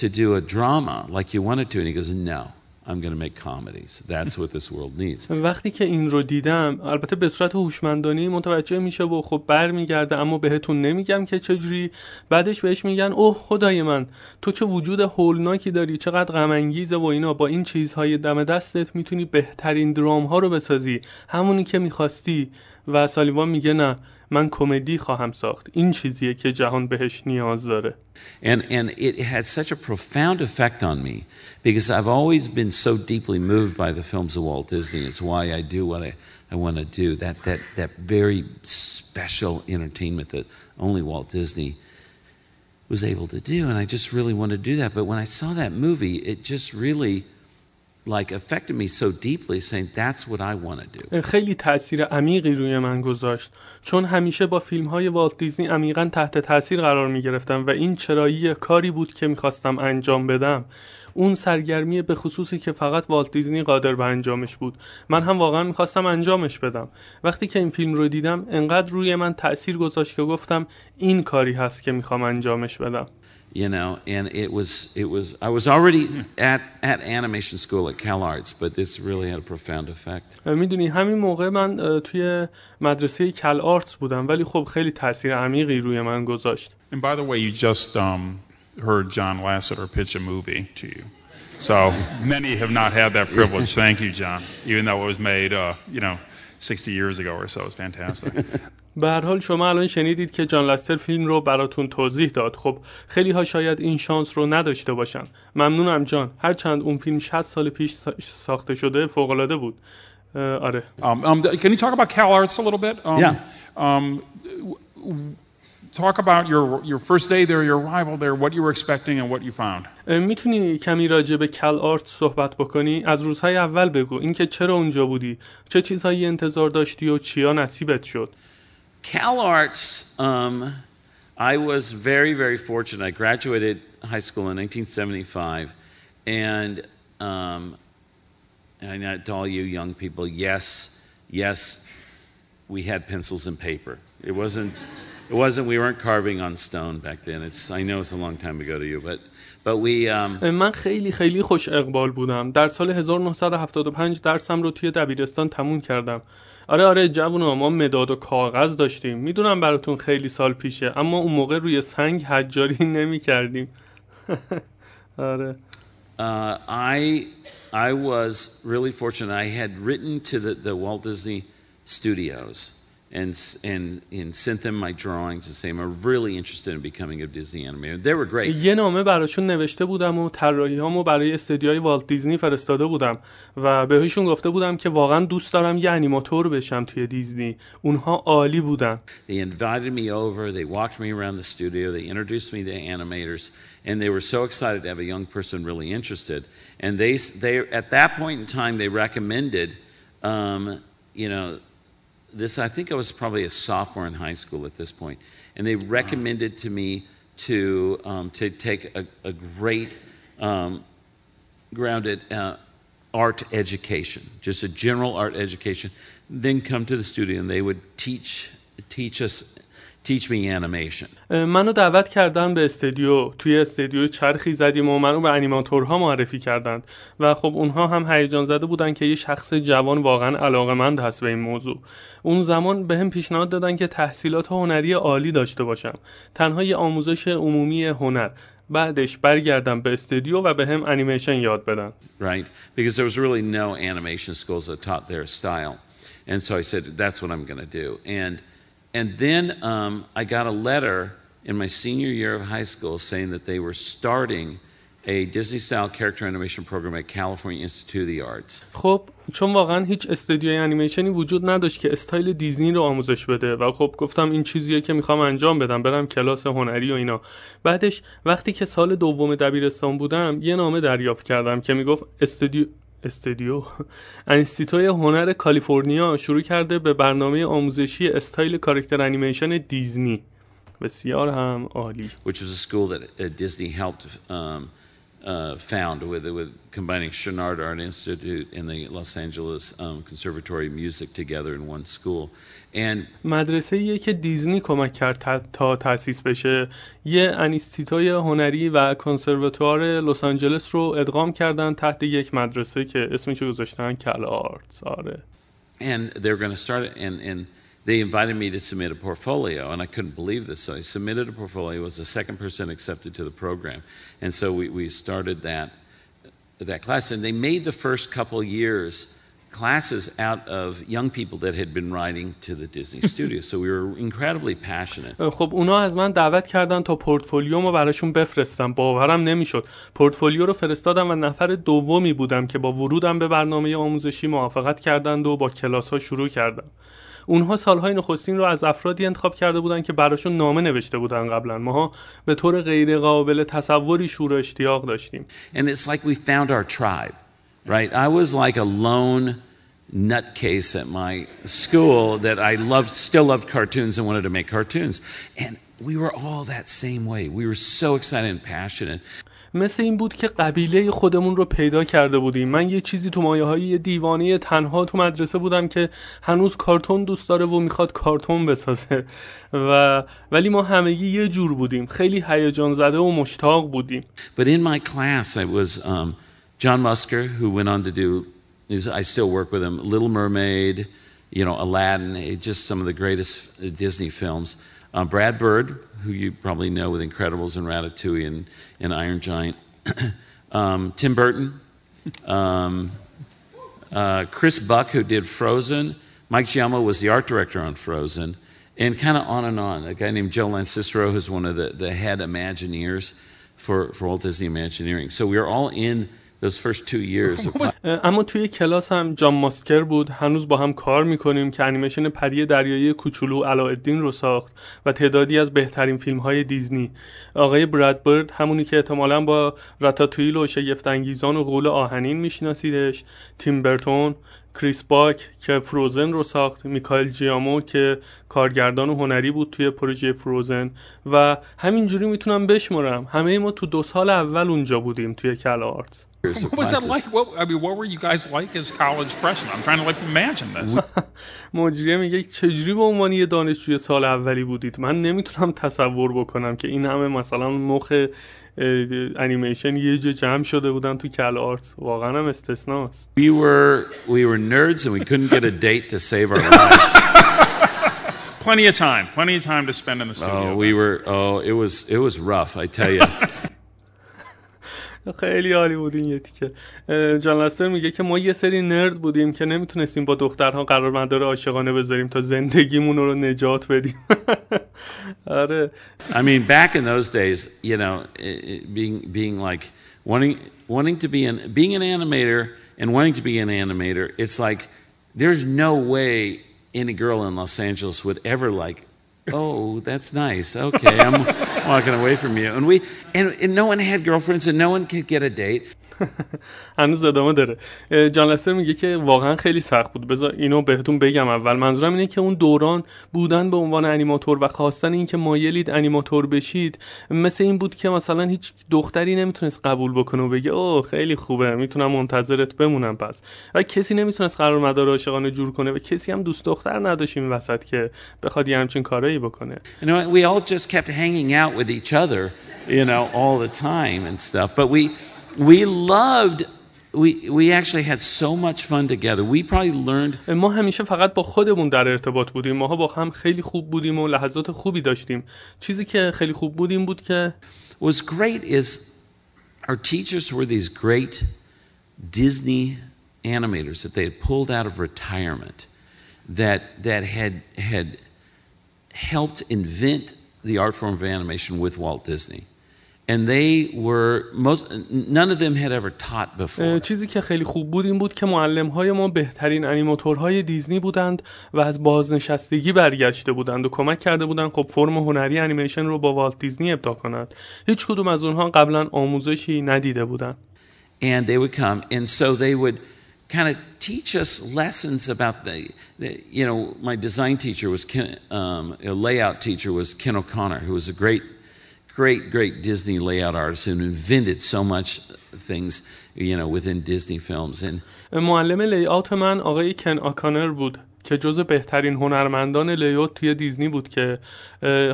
to do a drama like you wanted to. And he goes, no, I'm going to make comedies. That's what this world needs. وقتی که این رو دیدم، البته به صورت هوشمندانه متوجه میشه و خب برمیگرده، اما بهتون نمیگم که چجوری. بعدش بهش میگن اوه خدای من، تو چه وجود هولناکی داری، چقدر غم انگیزه و اینا، با این چیزهای دم دستت میتونی بهترین درام ها رو بسازی، همونی که میخواستی. و سالیوان میگه نه، من کمدی خواهم ساخت، این چیزیه که جهان بهش نیاز داره. And and it had such a profound effect on me because I've always been so deeply moved by the films of Walt Disney. It's why I do what I I want to do. That that that very special entertainment that only Walt Disney was able to do, and I just really wanted to do that. But when I saw that movie, it just really like affected me so deeply, saying that's what I want to do. خیلی تاثیر عمیقی روی من گذاشت، چون همیشه با فیلم‌های والت دیزنی عمیقاً تحت تاثیر قرار می‌گرفتم و این چرایی کاری بود که می‌خواستم انجام بدم، اون سرگرمی به خصوصی که فقط والت دیزنی قادر به انجامش بود. من هم واقعاً می‌خواستم انجامش بدم. وقتی که این فیلم رو دیدم، انقدر روی من تاثیر گذاشت که گفتم این کاری هست که می‌خوام انجامش بدم. You know, and it was, it was, I was already at, at animation school at CalArts, but this really had a profound effect. میدونی همین موقع من توی مدرسه CalArts بودم، ولی خب خیلی تاثیر عمیقی روی من گذاشت. And by the way, you just um, heard John Lasseter pitch a movie to you. So many have not had that privilege. Thank you, John. Even though it was made, uh, you know, sixty years ago or so, it's fantastic. به هر حال شما الان شنیدید که جان لستر فیلم رو براتون توضیح داد. خب خیلی ها شاید این شانس رو نداشته باشن. ممنونم جان، هرچند اون فیلم شصت سال پیش ساخته شده، فوق العاده بود. آره. Um, um, can you talk about CalArts a little bit? Um, yeah. Um, talk about your your first day there, your arrival there, what you were expecting and what you found. میتونی کمی راجع به CalArts صحبت بکنی؟ از روزهای اول بگو، اینکه چرا اونجا بودی، چه چیزهایی انتظار داشتی و چیا نصیبت شد؟ CalArts, um, I was very, very fortunate. I graduated high school in nineteen seventy-five, and, um, and to all you young people, yes, yes, we had pencils and paper. It wasn't, it wasn't. We weren't carving on stone back then. It's. I know it's a long time ago to you, but. من خیلی خیلی خوش اقبال بودم. در سال هزار و نهصد و هفتاد و پنج درسم رو توی دبیرستان تموم کردم. آره آره جوونا، ما مداد و کاغذ داشتیم. میدونم براتون خیلی سال پیشه، اما اون موقع روی سنگ حجاری نمی کردیم. آره. uh, I I was really fortunate. I had written to the, the Walt Disney Studios and and and sent them my drawings and saying I'm really interested in becoming a Disney animator. They were great. یه نامه براشون نوشته بودم و طراحی‌هامو برای استودیوی والت دیزنی فرستاده بودم و بهشون گفته بودم که واقعا دوست دارم یه انیماتور بشم توی دیزنی. اونها عالی بودن. They invited me over, they walked me around the studio, they introduced me to animators, and they were so excited to have a young person really interested. And they they at that point in time they recommended um you know this I think I was probably a sophomore in high school at this point, and they recommended to me to um, to take a, a great um, grounded uh, art education, just a general art education. Then come to the studio, and they would teach teach us. teach me animation. منو دعوت کردن به استودیو، توی استودیو چرخی زدیم و منو به انیماتورها معرفی کردند و خب اونها هم هیجان زده بودن که یه شخص جوان واقعا علاقه‌مند هست به این موضوع. اون زمان بهم پیشنهاد دادن که تحصیلات هنری عالی داشته باشم، تنها یه آموزش عمومی هنر، بعدش برگردم به استودیو و بهم انیمیشن یاد بدن. Right, because there was really no animation schools that taught their style. And so I said that's what I'm going to do. And And then um, I got a letter in my senior year of high school saying that they were starting a Disney style character animation program at California Institute of the Arts. خب چون واقعا هیچ استودیوی انیمیشنی وجود نداشت که استایل دیزنی رو آموزش بده و خب گفتم این چیزیه که میخوام انجام بدم، برم کلاس هنری و اینا. بعدش وقتی که سال دوم دبیرستان بودم یه نامه دریافت کردم که میگفت استودیو استودیو انستیتوی هنر کالیفرنیا شروع کرده به برنامه آموزشی استایل کاراکتر انیمیشن دیزنی. بسیار هم عالی. Which is a school that uh, Disney helped um, uh, found with, with combining Chenard Art Institute and the Los Angeles um, Conservatory of Music together in one school. And مدرسه‌ایه که دیزنی کمک کرد تا تأسیس بشه. یه انستیتوی هنری و کنسرواتوار لس آنجلس رو ادغام کردن تحت یک مدرسه که اسمش رو گذاشتن کالآرتس. آره. And they're going to start it in in They invited me to submit a portfolio, and I couldn't believe this. So I submitted a portfolio. I was the second person accepted to the program, and so we, we started that that class. And they made the first couple years classes out of young people that had been writing to the Disney studio. So we were incredibly passionate. خب اونا از من دعوت کردن تا پورتفولیومو براشون بفرستم. باورم نمیشد. پورتفولیو رو فرستادم و نفر دومی بودم که با ورودم به برنامه آموزشی موافقت کردند و با کلاس‌ها شروع کردم. اونها سالهای نخستین رو از افرادی انتخاب کرده بودن که براشون نامه نوشته بودن قبلا. ماها به طور غیر قابل تصوری شور و اشتیاق داشتیم. And it's like we found our tribe, right? I was like a lone nutcase at my school that I loved, still loved cartoons and wanted to make cartoons. And we were all that same way. We were so excited and passionate. مثل این بود که قبیله خودمون رو پیدا کرده بودیم. من یه چیزی تو مایه‌های دیوانه تنها تو مدرسه بودم که هنوز کارتون دوست داره و میخواد کارتون بسازه و ولی ما همگی یه جور بودیم، خیلی هیجان زده و مشتاق بودیم. But in my class it was um, John Musker who went on to do I still work with him Little Mermaid, you know, Aladdin, just some of the greatest Disney films. Uh, Brad Bird, who you probably know with Incredibles and Ratatouille and, and Iron Giant, um, Tim Burton, um, uh, Chris Buck, who did Frozen, Mike Giammo was the art director on Frozen, and kind of on and on. A guy named John Lasseter, who's one of the, the head Imagineers for, for Walt Disney Imagineering. So we are all in those first two years. Of... اما توی کلاس هم جان ماسکر بود، هنوز با هم کار میکنیم، که انیمیشن پری دریایی کوچولو علاءالدین رو ساخت و تعدادی از بهترین فیلم‌های دیزنی. آقای براد برد، همونی که احتمالاً با راتاتویل و شگفت انگیزان و غول آهنین میشناسیدش، تیم برتون، کریس باک که فروزن رو ساخت، میکائل جیامو که کارگردان و هنری بود توی پروژه فروزن و همینجوری میتونم بشمارم. همه ما تو دو سال اول اونجا بودیم توی کالآرتس. What was that like? What, I mean, what were you guys like as college freshmen? I'm trying to like imagine this. مجریه میگه چجوری به عنوان یه دانشجوی سال اولی بودید؟ من نمیتونم تصور بکنم که این همه مثلا مخ انیمیشن یه جا جمع شده بودن تو کالآرتس. واقعا هم استثناست. We were we were nerds and we couldn't get a date to save our lives. Plenty of time, plenty of time to spend in the studio. Oh, we were oh, it was it was rough, I tell you. خیلی عالی بود این یه تیکه. جان لاستر میگه که ما یه سری نرد بودیم که نمیتونستیم با دخترها قرارداد عاشقانه بذاریم تا زندگیمون رو نجات بدیم. آره. I mean back in those days, you know, being being like wanting wanting to be an being an animator and wanting to be an animator, it's like there's no way any girl in Los Angeles would ever like oh, that's nice. Okay, I'm walking away from you. And we and, and no one had girlfriends and no one could get a date. هنوز ادامه داره. جان لستر میگه که واقعا خیلی سخت بود. بذار اینو بهتون بگم اول. منظورم اینه که اون دوران بودن به عنوان انیماتور و خواستن این که مایلید انیماتور بشید مثل این بود که مثلا هیچ دختری نمیتونست قبول بکنه و بگه اوه خیلی خوبه میتونم منتظرت بمونم پس. و کسی نمیتونست قرارداد عاشقانه جور کنه و کسی هم دوست دختر نداشت این وسط که بخواد یه همچین کاری بکنه. You know, we all just kept hanging out with each other, you know, all the time and stuff. But we We loved we we actually had so much fun together. We probably learned ما همیشه فقط با خودمون در ارتباط بودیم. ماها با هم خیلی خوب بودیم و لحظات خوبی داشتیم. چیزی که خیلی خوب بود این بود که was great is our teachers were these great Disney animators that they had pulled out of retirement that that had had helped invent the art form of animation with Walt Disney. and they were most none of them had ever taught before. چیزی که خیلی خوب بود این بود که معلم‌های ما بهترین انیماتورهای دیزنی بودند و از بازنشستگی برگشته بودند و کمک کرده بودند خب فرم هنری انیمیشن رو با والت دیزنی ابداع کنند. هیچ کدوم از اونها قبلا آموزشی ندیده بودند. And they would come and so they would kind of teach us lessons about the, the you know my design teacher was Ken, um a layout teacher was Ken O'Connor who was a great great great Disney layout artist and invented so much things you know within Disney films and معلم لیاوت من آقای کن آکانر بود که جزو بهترین هنرمندان لیاوت توی دیزنی بود که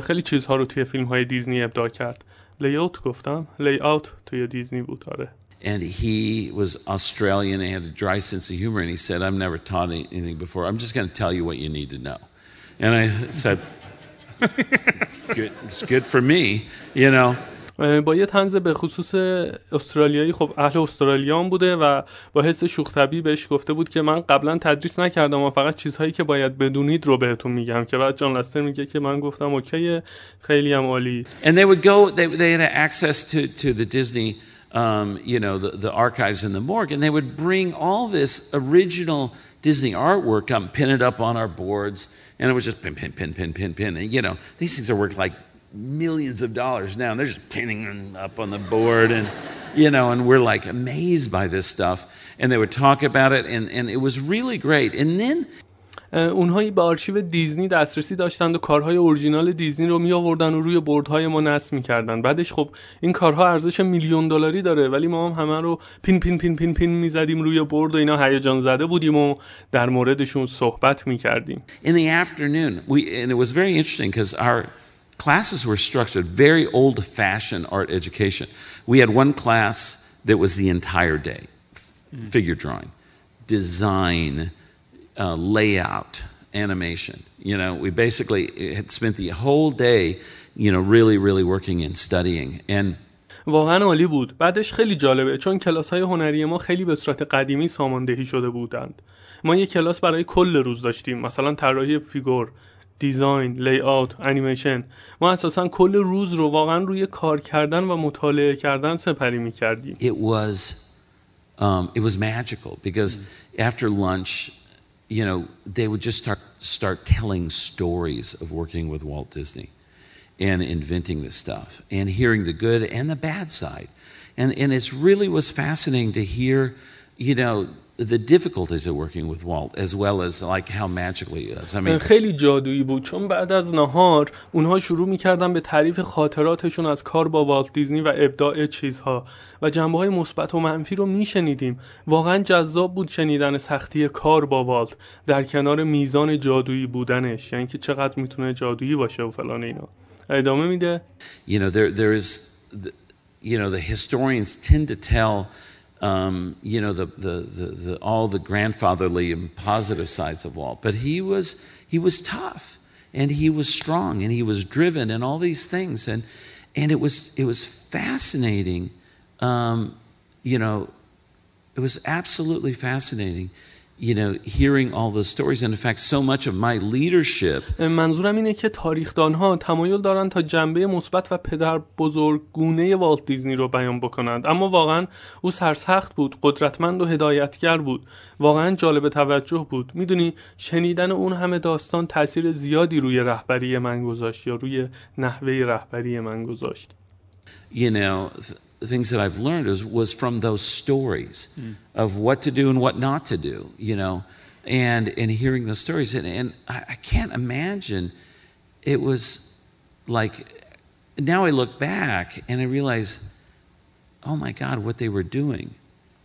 خیلی چیزها رو توی فیلم‌های دیزنی ابداع کرد. لیاوت گفتم لیاوت توی دیزنی بود آره. And he was Australian and had a dry sense of humor. And he said, I've never taught anything before. I'm just going to tell you what you need to know. And I said, good, it's good for me, you know. با یه طنز به خصوص استرالیایی خب اهل استرالیان بوده و با حس شوخ طبعی بهش گفته بود که من قبلا تدریس نکردم و فقط چیزهایی که باید بدونید رو بهتون میگم که بعد جان لستر میگه که من گفتم اوکی خیلی هم عالی. And they would go, they, they had access to, to the Disney Um, you know, the, the archives in the morgue, and they would bring all this original Disney artwork up and pin it up on our boards, and it was just pin, pin, pin, pin, pin, pin. And, you know, these things are worth like millions of dollars now, and they're just pinning them up on the board, and, you know, and we're like amazed by this stuff. And they would talk about it, and, and it was really great. And then... اونهایی به آرشیو دیزنی دسترسی داشتند و کارهای اورجینال دیزنی رو میآوردن و روی بوردهای ما نصب می‌کردن. بعدش خب این کارها ارزش میلیون دلاری داره ولی ما هم همه رو پین پین پین پین پین می‌زدیم روی بورد و اینا هیجان زده بودیم و در موردشون صحبت می‌کردیم. In the afternoon we and it was very interesting because our classes were structured very old-fashioned art education. We had one class that was the entire day. Figure drawing, design Uh, layout, animation. You know, we basically had spent the whole day, you know, really, really working and studying. And واقعا عالی بود. بعدش خیلی جالبه چون کلاس‌های هنری ما خیلی به صورت قدیمی ساماندهی شده بودند. ما یک کلاس برای کل روز داشتیم. مثلا طراحی فیگور، دیزاین، لی‌آوت، انیمیشن. ما اساساً کل روز رو واقعا روی کار کردن و مطالعه کردن سپری می‌کردیم. It was um it was magical because mm. after lunch you know they would just start start telling stories of working with Walt Disney and inventing this stuff and hearing the good and the bad side and and it really was fascinating to hear you know the difficulties of working with Walt as well as like how magically it is. I mean خیلی جادویی بود چون بعد از نهار اونها شروع می‌کردن به تعریف خاطراتشون از کار با والت دیزنی و ابداع چیزها و جنبه‌های مثبت و منفی رو می‌شنیدیم. واقعا جذاب بود شنیدن سختی کار با والت در کنار میزان جادویی بودنش یعنی که چقدر میتونه جادویی باشه و فلان اینا. ادامه میده. You know there there is the, you know the historians tend to tell Um, you know the, the the the all the grandfatherly and positive sides of Walt, but he was he was tough and he was strong and he was driven and all these things and and it was it was fascinating, um, you know, it was absolutely fascinating. You know hearing all the stories and in fact so much of my leadership منظورم اینه که تاریخدان‌ها تمایل دارن تا جنبه مثبت و پدر بزرگگونه والت دیزنی رو بیان بکنند اما واقعا او سرسخت بود قدرتمند و هدایتگر بود واقعا جالب توجه بود میدونی شنیدن اون همه داستان تأثیر زیادی روی رهبری من گذاشت یا روی نحوه رهبری من گذاشت you know things that I've learned is was from those stories mm. of what to do and what not to do you know and and hearing those stories and, and I, I can't imagine it was like now I look back and I realize oh my God what they were doing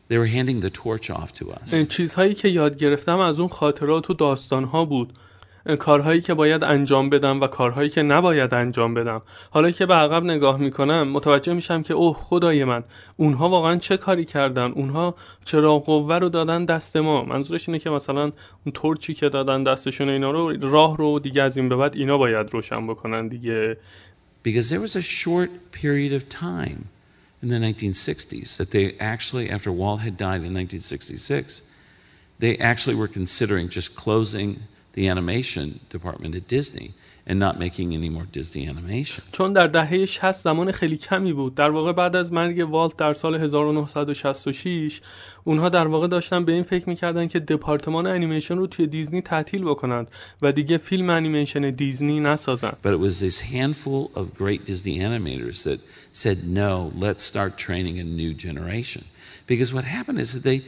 they were handing the torch off to us چیزهایی که یاد گرفتم از اون خاطرات و داستان‌ها بود کارهایی که باید انجام بدم و کارهایی که نباید انجام بدم حالا که به عقب نگاه میکنم متوجه میشم که اوه خدای من اونها واقعا چه کاری کردن اونها چرا قوه رو دادن دست ما منظورش اینه که مثلا اون تورچی که دادن دستشون اینا رو راه رو دیگه از این به بعد اینا باید روشن بکنن دیگه because there was a short period of time in the nineteen sixties that they actually after Walt had died in nineteen sixty-six they actually were considering just closing the animation department at Disney and not making any more Disney animation. چون در دهه شصت زمان خیلی کمی بود. در واقع بعد از مرگ والت در سال هزار و نهصد و شصت و شش اونها در واقع داشتن به این فکر می‌کردن که دپارتمان انیمیشن رو توی دیزنی تعطیل بکنند و دیگه فیلم انیمیشن دیزنی نسازن. But it was this handful of great Disney animators that said no, let's start training a new generation. Because what happened is that they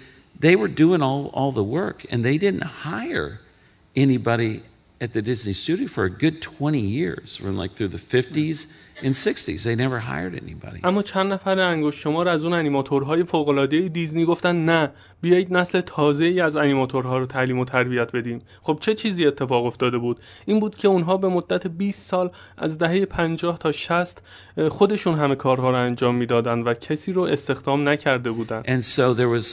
they were doing all all the work and they didn't hire anybody at the Disney studio for a good twenty years from like through the fifties and sixties they never hired anybody. اما چند نفر انگشت شمار از اون انیماتورهای فوق العاده دیزنی گفتن نه، بیایید نسل تازه‌ای از انیماتورها رو تعلیم و تربیت بدیم. خب چه چیزی اتفاق افتاده بود؟ این بود که اونها به مدت بیست سال از دهه پنجاه تا شصت خودشون همه کارها رو انجام میدادن و کسی رو استخدام نکرده بودن. And so there was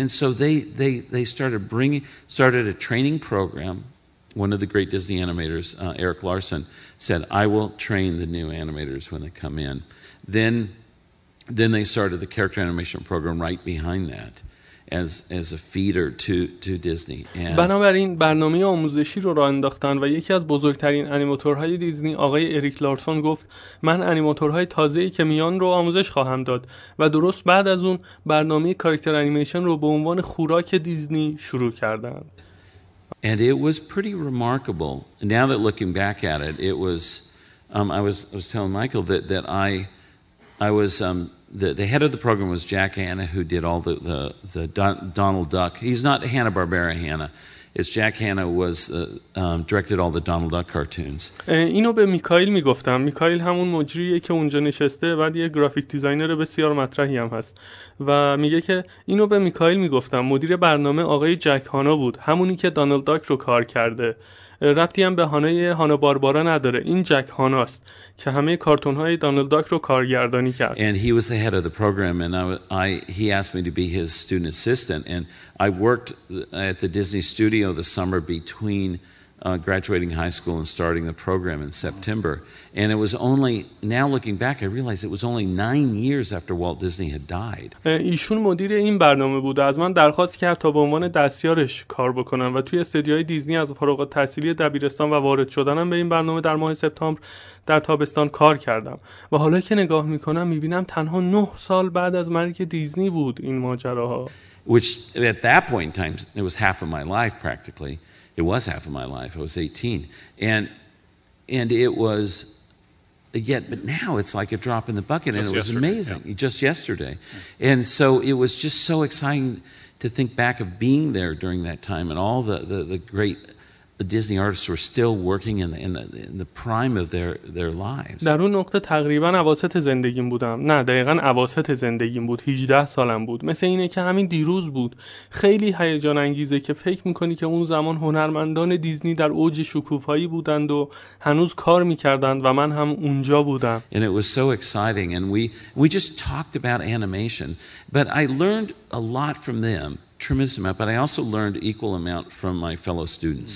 and so they they they started bringing started a training program. One of the great Disney animators, uh, Eric Larson, said, I will train the new animators when they come in. Then then they started the character animation program right behind that as as a feeder to to Disney. And بنابراین برنامه آموزشی رو راه انداختن و یکی از بزرگترین انیماتورهای دیزنی آقای اریک لارسون گفت من انیماتورهای تازه‌ای که میان رو آموزش خواهم داد و درست بعد از اون برنامه کاراکتر انیمیشن رو به عنوان خوراک دیزنی شروع کردند. And it was pretty remarkable. Now that looking back at it, it was, um, I was I was telling Michael that, that I I was, um, the, the head of the program was Jack Hanna, who did all the, the, the Don, Donald Duck. He's not Hanna-Barbera Hanna. It's Jack Hanna was uh, um, directed all the Donald Duck cartoons. اینو به میکائیل میگفتم. میکائیل همون مجریه که اونجا نشسته، بعد یه گرافیک دیزاینر بسیار مطرحی هم هست و میگه که اینو به میکائیل میگفتم. مدیر برنامه آقای جک هانا بود، همونی که دانالد داک رو کار کرده. ربطی هم به هانای هانا باربارا نداره. این جک هاناست که همه کارتون‌های دانالد داک رو کارگردانی کرد. And he was the head of the program and I, I he asked me to be his student assistant and I worked at the Disney studio the summer between uh, graduating high school and starting the program in September. And it was only, now looking back, I realize it was only nine years after Walt Disney had died. ایشون مدیر این برنامه بود. از من درخواست کرد تا به عنوان دستیارش کار بکنم و توی استدیوهای دیزنی از فارغ التحصیلی دبیرستان و وارد شدنم به این برنامه در ماه سپتامبر در تابستان کار کردم و حالا که نگاه میکنم میبینم تنها نه سال بعد از مرگ دیزنی بود این ماجراها. Which at that point in time, it was half of my life practically. It was half of my life. I was eighteen. And and it was yet but now it's like a drop in the bucket just and it was amazing yeah. just yesterday. Yeah. And so it was just so exciting to think back of being there during that time and all the the, the great the Disney artists were still working in the, in the in the prime of their their lives. در اون نقطه تقریبا اواسط زندگیم بودم. نه، دقیقاً اواسط زندگیم بود. هجده سالم بود. مثل اینه که همین دیروز بود. خیلی هیجان انگیزه که فکر می‌کنی که اون زمان هنرمندان دیزنی در اوج شکوفایی بودند و هنوز کار می‌کردند و من هم اونجا بودم. And it was so exciting and we we just talked about animation, but I learned a lot from them. Tremendous amount, but I also learned equal amount from my fellow students.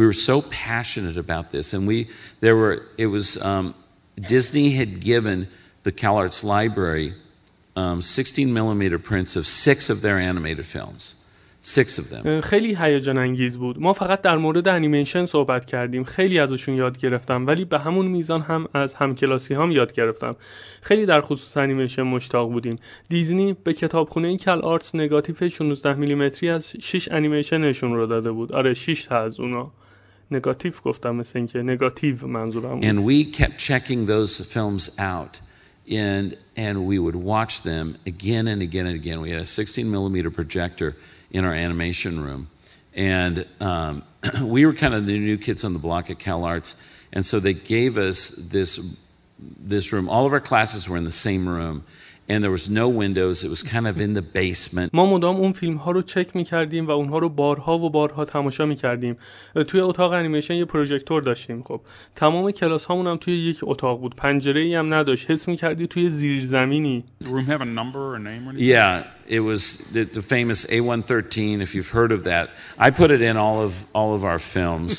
We were so passionate about this, and we there were it was um, Disney had given the CalArts library um, sixteen millimeter prints of six of their animated films. six of them. خیلی هیجان انگیز بود. ما فقط در مورد انیمیشن صحبت کردیم. خیلی ازشون یاد گرفتم ولی به همون میزان هم از همکلاسی هم یاد گرفتم. خیلی در خصوص انیمیشن مشتاق بودیم. دیزنی به کتابخونه کل‌آرتس نگاتیو شانزده میلیمتری از شش انیمیشنشون رو داده بود. آره شش تا از اونا. نگاتیو گفتم مثل اینکه نگاتیو منظورم بود. And we kept checking those films out. And and we would watch them again and again and again. We had a sixteen millimeter projector in our animation room, and um, we were kind of the new kids on the block at CalArts, and so they gave us this this room. All of our classes were in the same room. And there was no windows. It was kind of in the basement. ما مدام اون فیلم ها رو چک می کردیم و اونها رو بارها و بارها تماشا می کردیم. توی اتاق انیمیشن یه پروژکتور داشتیم. خب تمام کلاس هامون هم توی یک اتاق بود. پنجره ای هم نداشت. حس می کردی توی زیرزمینی. The room have a number or name or anything? Yeah, it was the, the famous A one thirteen. If you've heard of that, I put it in all of all of our films.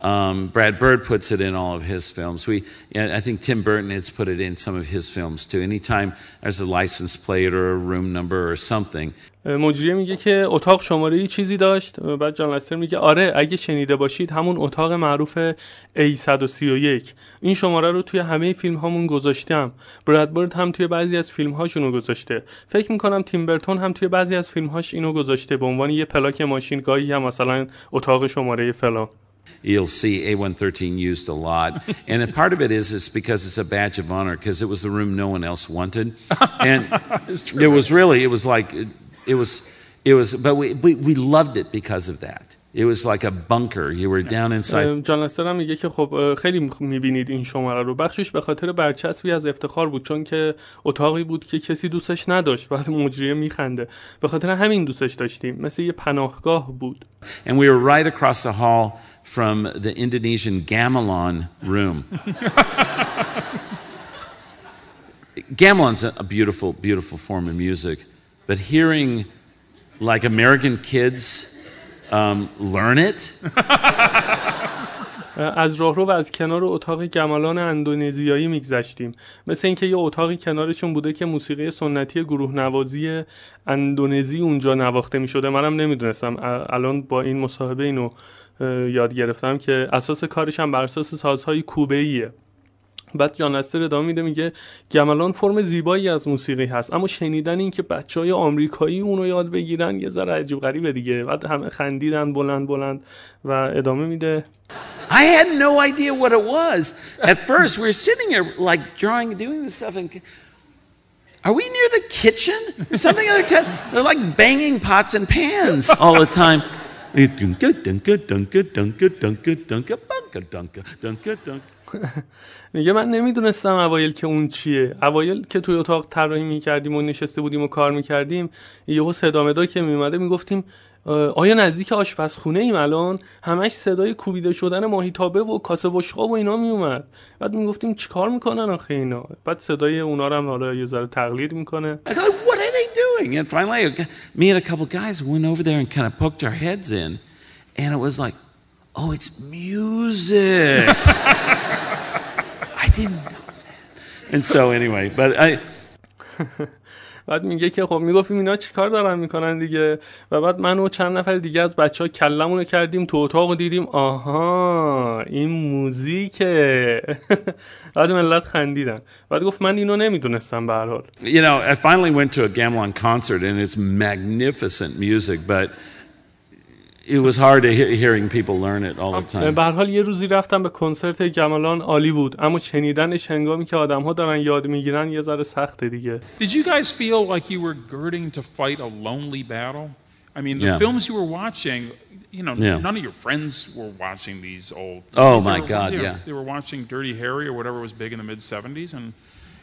Um, Brad Bird puts it in all of his films. We, I think Tim Burton has put it in some of his films too. Anytime there's a license plate or a room number or something. مجریه میگه که اتاق شماره چیزی داشت، بعد جان لاستر میگه آره اگه شنیده باشید همون اتاق معروف ای صد و سی و یک، این شماره رو توی همه فیلم هامون گذاشتم. براد برد هم توی بعضی از فیلم هاشونو گذاشته. فکر میکنم تیم برتون هم توی بعضی از فیلم هاش اینو گذاشته به عنوان یه پلاک ماشین گاهی، هم مثلا اتاق شماره فلان. You'll see A one thirteen used a lot. And a part of it is it's because it's a badge of honor, because it was the room no one else wanted. And it was really, it was like, it, it was, it was, but we, we, we loved it because of that. It was like a bunker. You were down inside. جان لاستر هم میگه که خب خیلی میبینید این شماره رو. بخشش به خاطر برچسبی از افتخار بود، چون که اتاقی بود که کسی دوستش نداشت. بعد مجریه میخنده. به خاطر همین دوستش داشتیم. مثل یه پناهگاه بود. And we were right across the hall from the Indonesian gamelan room. Gamelan's a beautiful, beautiful form of music, but hearing like American kids um, learn it. از راهرو و از کنار اتاق گملان اندونزیایی میگذشتیم، مثل اینکه یه اتاقی کنارشون بوده که موسیقی سنتی گروه نوازی اندونزی اونجا نواخته میشده. منم نمیدونستم، الان با این مصاحبه اینو یاد گرفتم که اساس کارش هم بر اساس سازهای کوبه‌ایه. بعد جان لاستر ادامه میده، میگه گملان فرم زیبایی از موسیقی هست، اما شنیدن این که بچهای آمریکایی اون رو یاد بگیرن یه ذره عجیب غریبه دیگه. بعد همه خندیدن بلند بلند و ادامه میده. I had no idea what it was. At first we were sitting here like drawing doing this stuff and are we near the kitchen? Something other kind. They're like banging pots and pans all the time. میگه من نمیدونستم اوایل که اون چیه. اوایل که توی اتاق طراحی میکردیم و نشسته بودیم و کار میکردیم، یهو صدا مدا که میومده میگفتیم آیا نزدیک آشپزخونه ایم الان؟ همش صدای کوبیده شدن ماهیتابه و کاسه بشقا و اینا میومد. بعد میگفتیم چیکار میکنن آخه اینا؟ بعد صدای اونا رو هم حالا یه ذره تقلید میکنه. And finally, me and a couple guys went over there and kind of poked our heads in, and it was like, oh, it's music. I didn't know that. And so anyway, but I... بعد میگه که خب میگفتیم اینا چی کار دارن میکنن دیگه. و بعد من و چند نفر دیگه از بچه ها کلمونو کردیم تو اتاق و دیدیم آها این موزیکه. بعد ملت خندیدن. بعد گفت من اینو نمیدونستم به هر حال. You know, I finally went to a gamelan concert and it's magnificent music, but it was hard to hear, hearing people learn it all the time. به هر حال یه روزی رفتم به کنسرت گملان، عالی بود، اما شنیدنش هنگامی که آدم‌ها دارن یاد می‌گیرن یه ذره سخته دیگه. Did you guys feel like you were girding to fight a lonely battle? I mean, the yeah. films you were watching, you know, yeah. none of your friends were watching these old. Oh my were, God! They were, yeah, they were watching Dirty Harry or whatever was big in the mid seventies, and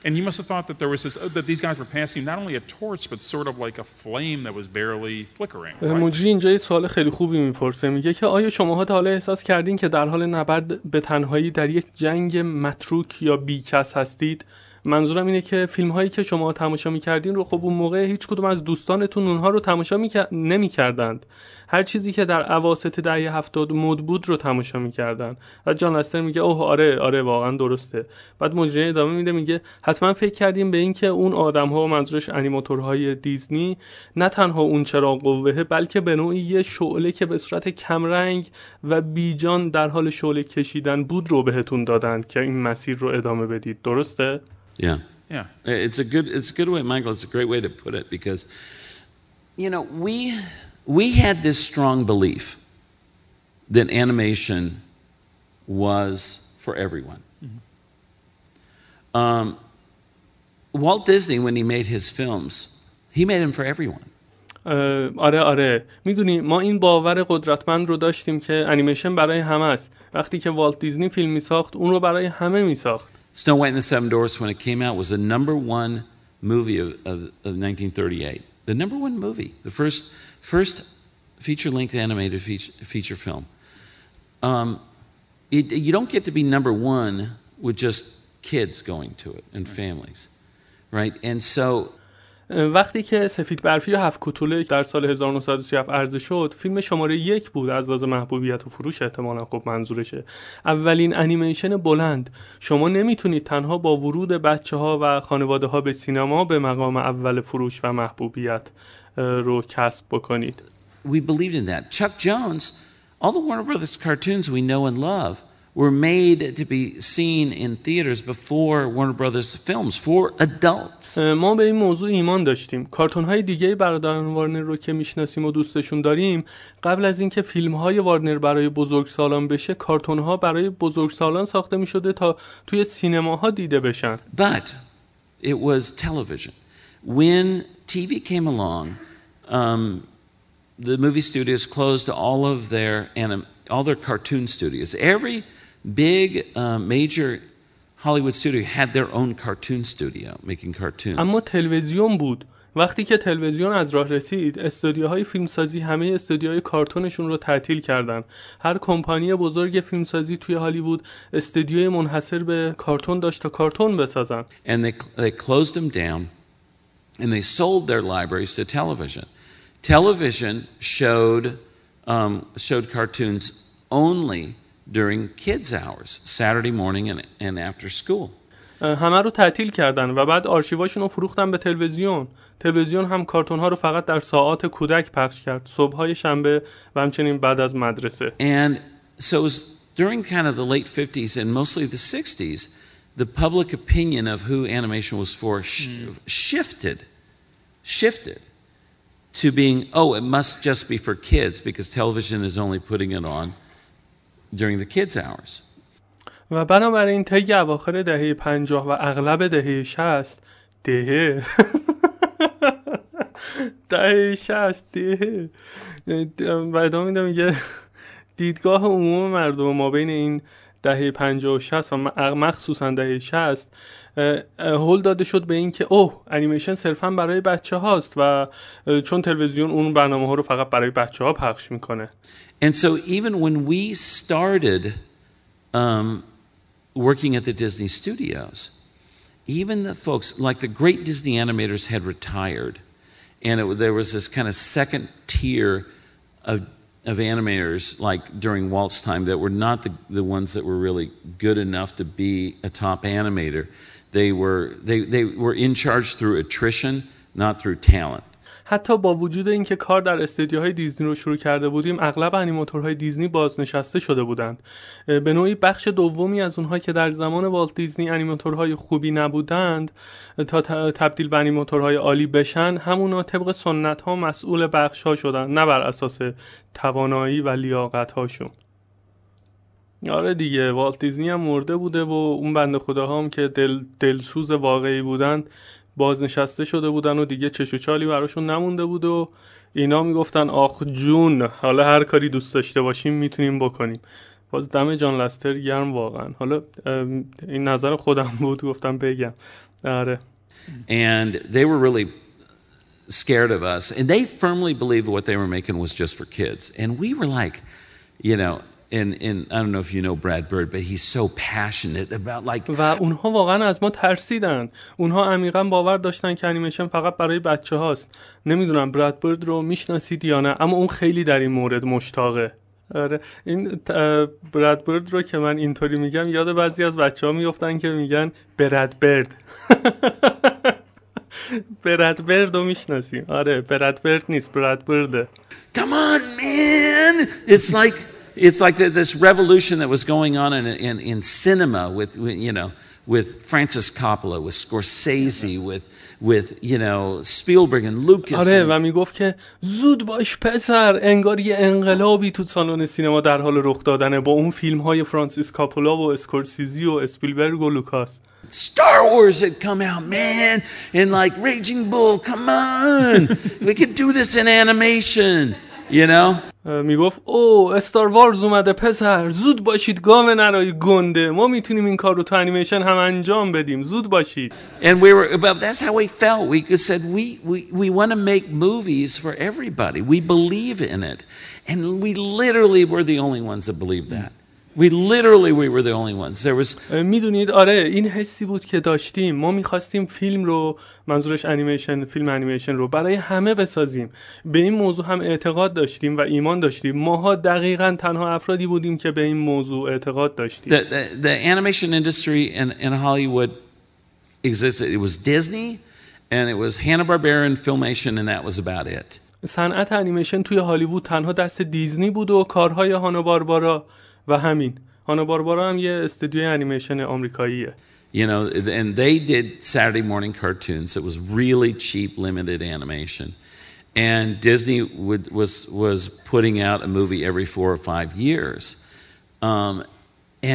and you must have thought that there was this, that these guys were passing not only a torch but sort of like a flame that was barely flickering. مجری اینجا یه سوال خیلی خوبی میپرسه، میگه که آیا شماها تا حالا احساس کردین که در حال نبرد به تنهایی در یک جنگ متروک یا بیکس هستید؟ منظورم اینه که فیلم هایی که شما تماشا میکردین رو خب اون موقع هیچ کدوم از دوستانتون اونها رو تماشا نمیکردند. هر چیزی که در اواسط دهه هفتاد مد بود رو تماشا میکردن. و جان لاستر میگه اوه آره آره واقعا درسته. بعد مجری ادامه میده، میگه حتما فکر کردیم به این که اون آدم ها و منظورش انیماتورهای دیزنی نه تنها اون چراغ قوه بلکه به نوعی یه شعله که به صورت کمرنگ و بیجان در حال شعله کشیدن بود رو بهتون دادند که این مسیر رو ادامه بدید. درسته؟ Yeah. Yeah. It's a good it's a good way, Michael, it's a great way to put it, because you know, we we had this strong belief that animation was for everyone. Mm-hmm. Um Walt Disney, when he made his films, he made them for everyone. آره آره میدونی ما این باور قدرتمند رو داشتیم که انیمیشن برای همه است. وقتی که والت دیزنی فیلم می ساخت اون رو برای همه می ساخت. Snow White and the Seven Dwarfs, when it came out, was the number one movie of, of, of nineteen thirty-eight. The number one movie, the first first feature-length animated feature, feature film. Um, it, you don't get to be number one with just kids going to it and families, right? And so. وقتی که سفید برفی یا هفت کوتوله در سال هزار و نهصد و سی و هفت عرضه شد، فیلم شماره یک بود از لحاظ محبوبیت و فروش، احتمالاً خب منظورشه. اولین انیمیشن بلند. شما نمیتونید تنها با ورود بچه‌ها و خانواده‌ها به سینما به مقام اول فروش و محبوبیت رو کسب بکنید. We believed in that. Chuck Jones, all the Warner Brothers cartoons we know and love were made to be seen in theaters before Warner Brothers films for adults. ما به این موضوع ایمان داشتیم. کارتون‌های دیگه برادران وارنر رو که میشناسیم و دوستشون داریم، قبل از اینکه فیلم‌های وارنر برای بزرگسالان بشه، کارتون‌ها برای بزرگسالان ساخته می‌شده تا توی سینماها دیده بشن. But it was television. When تی وی came along, um, the movie studios closed all of their anim- all their cartoon studios. Every big uh, major Hollywood studio had their own cartoon studio making cartoons. اما تلویزیون بود. وقتی که تلویزیون از راه رسید، استودیوهای فیلمسازی همه استودیوهای کارتونشون رو تعطیل کردن. هر کمپانی بزرگ فیلمسازی توی هالیوود استودیوی منحصر به کارتون داشت تا کارتون بسازن. And they they closed them down and they sold their libraries to television. Television showed um, showed cartoons only during kids' hours, Saturday morning and, and after school. همه رو تعطیل کردن و بعد آرشیواشون رو فروختن به تلویزیون. تلویزیون هم کارتون‌ها رو فقط در ساعات کودک پخش کرد، صبح‌های شنبه و همچنین بعد از مدرسه. And so it was during kind of the late fifties and mostly the sixties, the public opinion of who animation was for sh- mm. shifted, shifted. to being, oh, it must just be for kids because television is only putting it on during the kids' hours. و بنابراین طی اواخر دهه پنجاه و اغلب دهه شصت دهه دهه شصت دهه و ادامه میدم میگه دیدگاه عموم مردم ما بین این دهه پنجاه و شصت و مخصوصا دهه شصت هول داده شد به این که اوه انیمیشن صرفا برای بچه هاست و چون تلویزیون اون برنامه ها رو فقط برای بچه ها پخش میکنه. And so even when we started um, working at the Disney studios, even the folks like the great Disney animators had retired, and it, there was this kind of second tier of of animators like during Walt's time that were not the, the ones that were really good enough to be a top animator. They were they they were in charge through attrition, not through talent. حتی با وجود اینکه کار در استودیوهای دیزنی رو شروع کرده بودیم، اغلب انیماتورهای دیزنی بازنشسته شده بودند. به نوعی بخش دومی از اونها که در زمان والت دیزنی انیماتورهای خوبی نبودند تا تبدیل به انیماتورهای عالی بشن، همونا طبق سنت‌ها مسئول بخش‌ها شدن، نه بر اساس توانایی و لیاقت‌هاشون. آره دیگه، والت دیزنی هم مرده بوده و اون بنده خداها هم که دل دلسوز واقعی بودن بازنشسته شده بودن و دیگه چش و چالی براشون نمونده بود و اینا میگفتن آخ جون، حالا هر کاری دوست داشته باشیم میتونیم بکنیم. باز دم جان لستر گرم واقعا. حالا این نظر خودم بود، گفتم بگم. آره. And they were really scared of us and they firmly believed what they were making was just for kids. And we were like, you know, And, and I don't know if you know Brad Bird, but he's so passionate about like. و اونها واقعا از ما ترسیدن. اونها عمیقا باور داشتن که انیمیشن فقط برای بچه هاست. نمیدونم براد برد رو میشناسید یا نه، اما اون خیلی در این مورد مشتاقه. آره، این براد برد رو که من اینطوری میگم یاد بعضی از بچه‌ها میافتن که میگن براد برد. براد برد رو میشناسیم. آره، براد برد نیست، براد برده. Come on man, it's like It's like the, this revolution that was going on in in, in cinema with, with you know with Francis Coppola, with Scorsese, with with you know Spielberg and Lucas. آره، و میگفت که زود باش پسر، انگار یه انقلابی تو سالن سینما در حال رخ دادنه با اون فیلم‌های فرانسیس کاپولا و اسکورسیزی و اسپیلبرگ و لوکاس. Star Wars had come out, man, and like Raging Bull, come on. We could do this in animation. You know? میگفت او استار وارز اومده پسر، زود باشید گام نرای گنده، ما میتونیم این کار رو تو انیمیشن هم انجام بدیم، زود باشید. And we were about that's how we felt. We said we we we want to make movies for everybody. We believe in it. And we literally were the only ones that believed that. We literally we were the only ones. There was میدونید آره این حسی بود که داشتیم. ما میخواستیم فیلم رو، منظورش انیمیشن، فیلم انیمیشن رو برای همه بسازیم. به این موضوع هم اعتقاد داشتیم و ایمان داشتیم. ماها دقیقاً تنها افرادی بودیم که به این موضوع اعتقاد داشتیم. The, the, the animation industry in, in Hollywood existed. It was Disney and it was Hanna-Barbera and Filmation and that was about it. صنعت انیمیشن توی هالیوود تنها دست دیزنی بود و کارهای هانا-باربارا و همین. هانا-باربارا هم یه استودیوی انیمیشن آمریکاییه. You know, and they did Saturday morning cartoons. It was really cheap, limited animation. And Disney would, was was putting out a movie every four or five years. Um,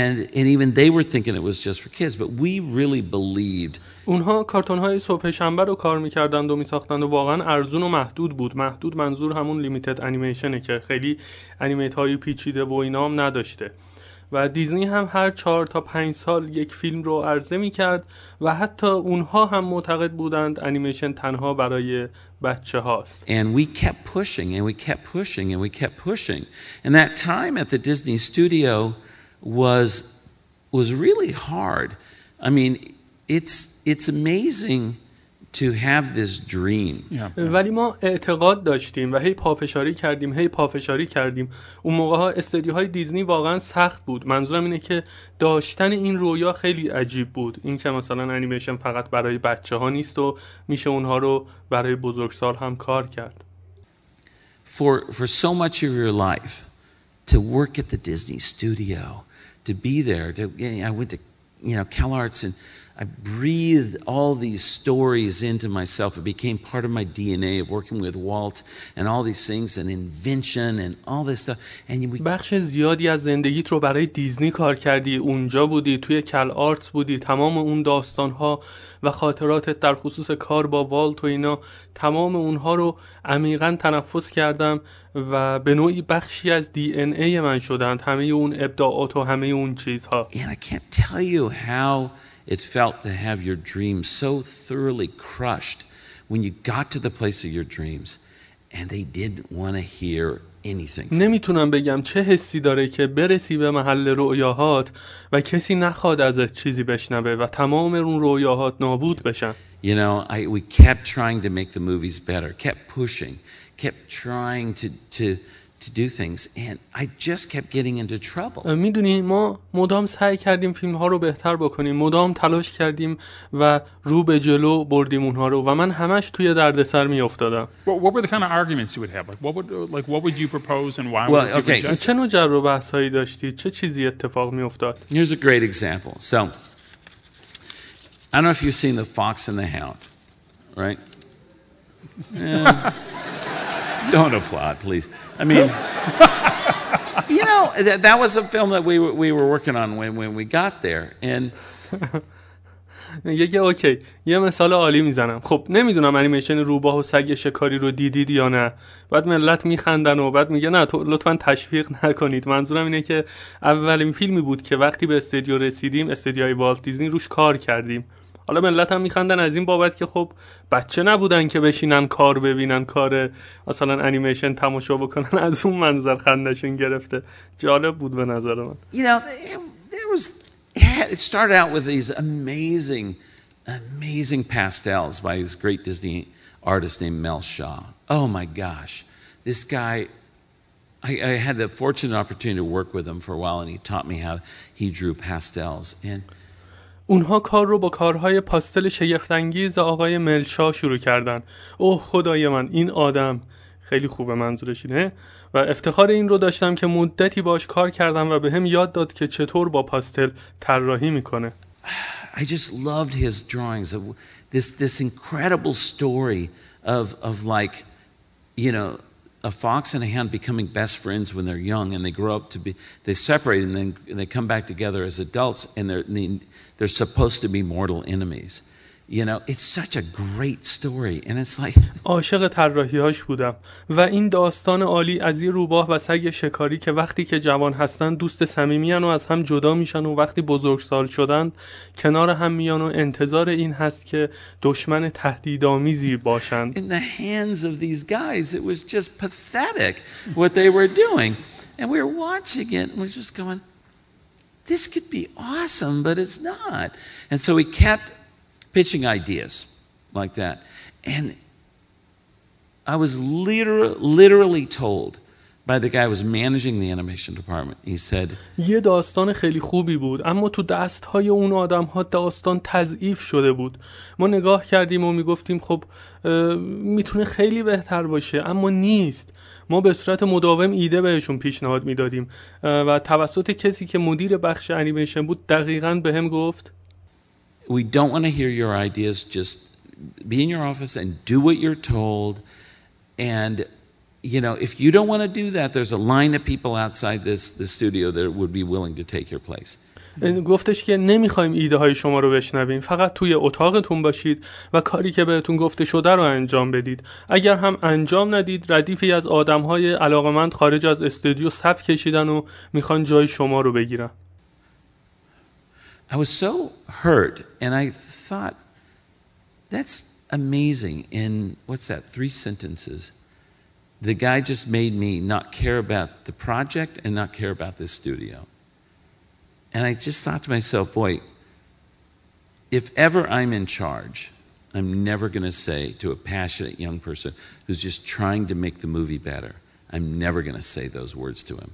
and and even they were thinking it was just for kids, but we really believed. اونها کارتون‌های صبح شنبه رو کار می‌کردند و می‌ساختند و واقعاً ارزون و محدود بود. محدود منظور همون لیمیتد انیمیشنه که خیلی انیمیت‌های پیچیده و اینا هم نداشته. و دیزنی هم هر چهار تا پنج سال یک فیلم رو عرضه می کرد و حتی اونها هم معتقد بودند انیمیشن تنها برای بچه هاست. And we kept pushing and we kept pushing and we kept pushing. And that time at the Disney studio was was really hard. I mean, it's it's amazing to have this dream. Yeah. ولی ما اعتقاد داشتیم و هی پافشاری کردیم هی پافشاری کردیم. اون موقع ها استودیوهای دیزنی واقعا سخت بود. منظورم اینه که داشتن این رویا خیلی عجیب بود. این که مثلا انیمیشن فقط برای بچه ها نیست و میشه اونها رو برای بزرگسال هم کار کرد. For for so much of your life to work at the Disney studio, to be there, to, I went to you know CalArts and I breathed all these stories into myself. It became part of my D N A of working with Walt and all these things and invention and all this stuff. And we... بخش زیادی از زندگیت رو برای دیزنی کار کردی. اونجا بودی، توی کل آرتس بودی، تمام اون داستان‌ها و خاطراتت در خصوص کار با والت و اینا، تمام اونها رو عمیقاً تنفس کردم و به نوعی بخشی از دی ان ای من شدند، همه اون ابداعات و همه اون چیزها. And I can't tell you how it felt to have your dreams so thoroughly crushed when you got to the place of your dreams and they didn't want to hear anything. نمیتونم بگم چه حسی داره که برسی به محل رؤیاهات و کسی نخواد ازت چیزی بشنوه و تمام اون رؤیاهات نابود بشن. You know, I we kept trying to make the movies better, kept pushing, kept trying to to to do things and I just kept getting into trouble. میدونی ما مدام سعی کردیم فیلم ها رو بهتر بکنیم، مدام تلاش کردیم و رو به جلو بردیم اونها رو و من همش توی دردسر میافتادم. What were the kind of arguments you would have? Like what would like what would you propose and why would you reject? چه نوع جر و بحث هایی داشتید؟ چه چیزی اتفاق میافتاد؟ Here's a great example. So I don't know if you've seen The Fox and the Hound, right? Yeah. Don't applaud, please. I mean, you know, that, that was a film that we were, we were working on when when we got there. And یه اوکی، یه مثال عالی میزنم. خب نمیدونم انیمیشن روباه و سگ شکاری رو دیدید یا نه. بعد ملت میخندن و بعد میگه نه لطفاً تشویق نکنید. منظورم اینه که اولین فیلمی بود که وقتی به استودیو رسیدیم، استودیوی والت دیزنی روش کار کردیم. حالا ملت هم میخندن از این بابت که خب بچه نبودن که بشینن کار ببینن، کار مثلا انیمیشن تماشا بکنن. از اون منظر خندشون گرفته. جالب بود به نظر من. You know, there was it started out with these amazing amazing pastels by this great Disney artist named Mel Shaw. Oh my gosh. This guy I, I had the fortunate opportunity to work with him for a while and he taught me how he drew pastels and اونها کار رو با کارهای پاستل شگفت‌انگیز آقای ملشا شروع کردن. اوه خدای من، این آدم خیلی خوبه، منظورش اینه. و افتخار این رو داشتم که مدتی باش کار کردم و به هم یاد داد که چطور با پاستل طراحی میکنه. I just loved his drawings of this this incredible story of of like you know a fox and a hound becoming best friends when they're young and they grow up to be they separate and then and they come back together as adults and they're and they're supposed to be mortal enemies. You know, it's such a great story and it's like عاشق طراحی‌هاش بودم و این داستان عالی از یه روباه و سگ شکاری که وقتی که جوان هستن دوست صمیمیان و از هم جدا میشن و وقتی بزرگسال شدن کنار هم میان و انتظار این هست که دشمن تهدیدآمیزی باشن. In the hands of these guys it was just pathetic what they were doing and we were watching it and we're just going this could be awesome, but it's not. And so he kept pitching ideas like that. And I was liter- literally told by the guy who was managing the animation department. He said, یه داستان خیلی خوبی بود، اما تو دست‌های اون آدم‌ها داستان تضعیف شده بود. ما نگاه کردیم و میگفتیم خب میتونه خیلی بهتر باشه، اما نیست. ما به صورت مداوم ایده بهشون پیشنهاد میدادیم و توسط کسی که مدیر بخش انیمیشن بود دقیقاً بهم گفت We don't want to hear your ideas. Just be in your office and do what you're told. And, you know, if you don't want to do that, there's a line of people outside this, this studio that would be willing to take your place. گفتش که نمیخوایم ایده های شما رو بشنویم. فقط توی اتاقتون باشید و کاری که بهتون گفته شده رو انجام بدید. اگر هم انجام ندید، ردیفی از آدمهای علاقمند خارج از استودیو صف کشیدن و میخوان جای شما رو بگیرن. I was so hurt, and I thought, that's amazing. In, what's that, three sentences, the guy just made me not care about the project and not care about this studio. And I just thought to myself, boy, if ever I'm in charge, I'm never going to say to a passionate young person who's just trying to make the movie better, I'm never going to say those words to him.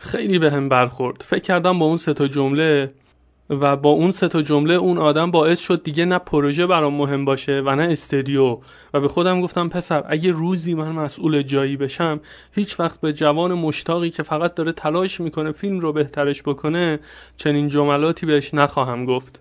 خیلی به هم برخورد. فکر کردم با اون سه تا جمله و با اون سه تا جمله اون آدم باعث شد دیگه نه پروژه برام مهم باشه و نه استودیو. و به خودم گفتم پسر، اگه روزی من مسئول جایی بشم، هیچ وقت به جوان مشتاقی که فقط داره تلاش میکنه فیلم رو بهترش بکنه چنین جملاتی بهش نخواهم گفت.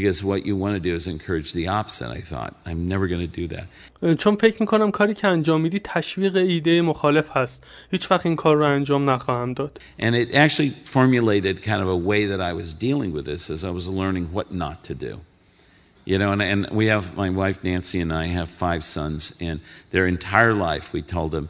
Because what you want to do is encourage the opposite, I thought. I'm never going to do that. چون فکر می‌کنم کاری که انجام میدی تشویق ایده مخالف هست. هیچ وقت این کار رو انجام نخواهم داد. And it actually formulated kind of a way that I was dealing with this as I was learning what not to do. You know, and, and we have, my wife Nancy and I have five sons, and their entire life we told them,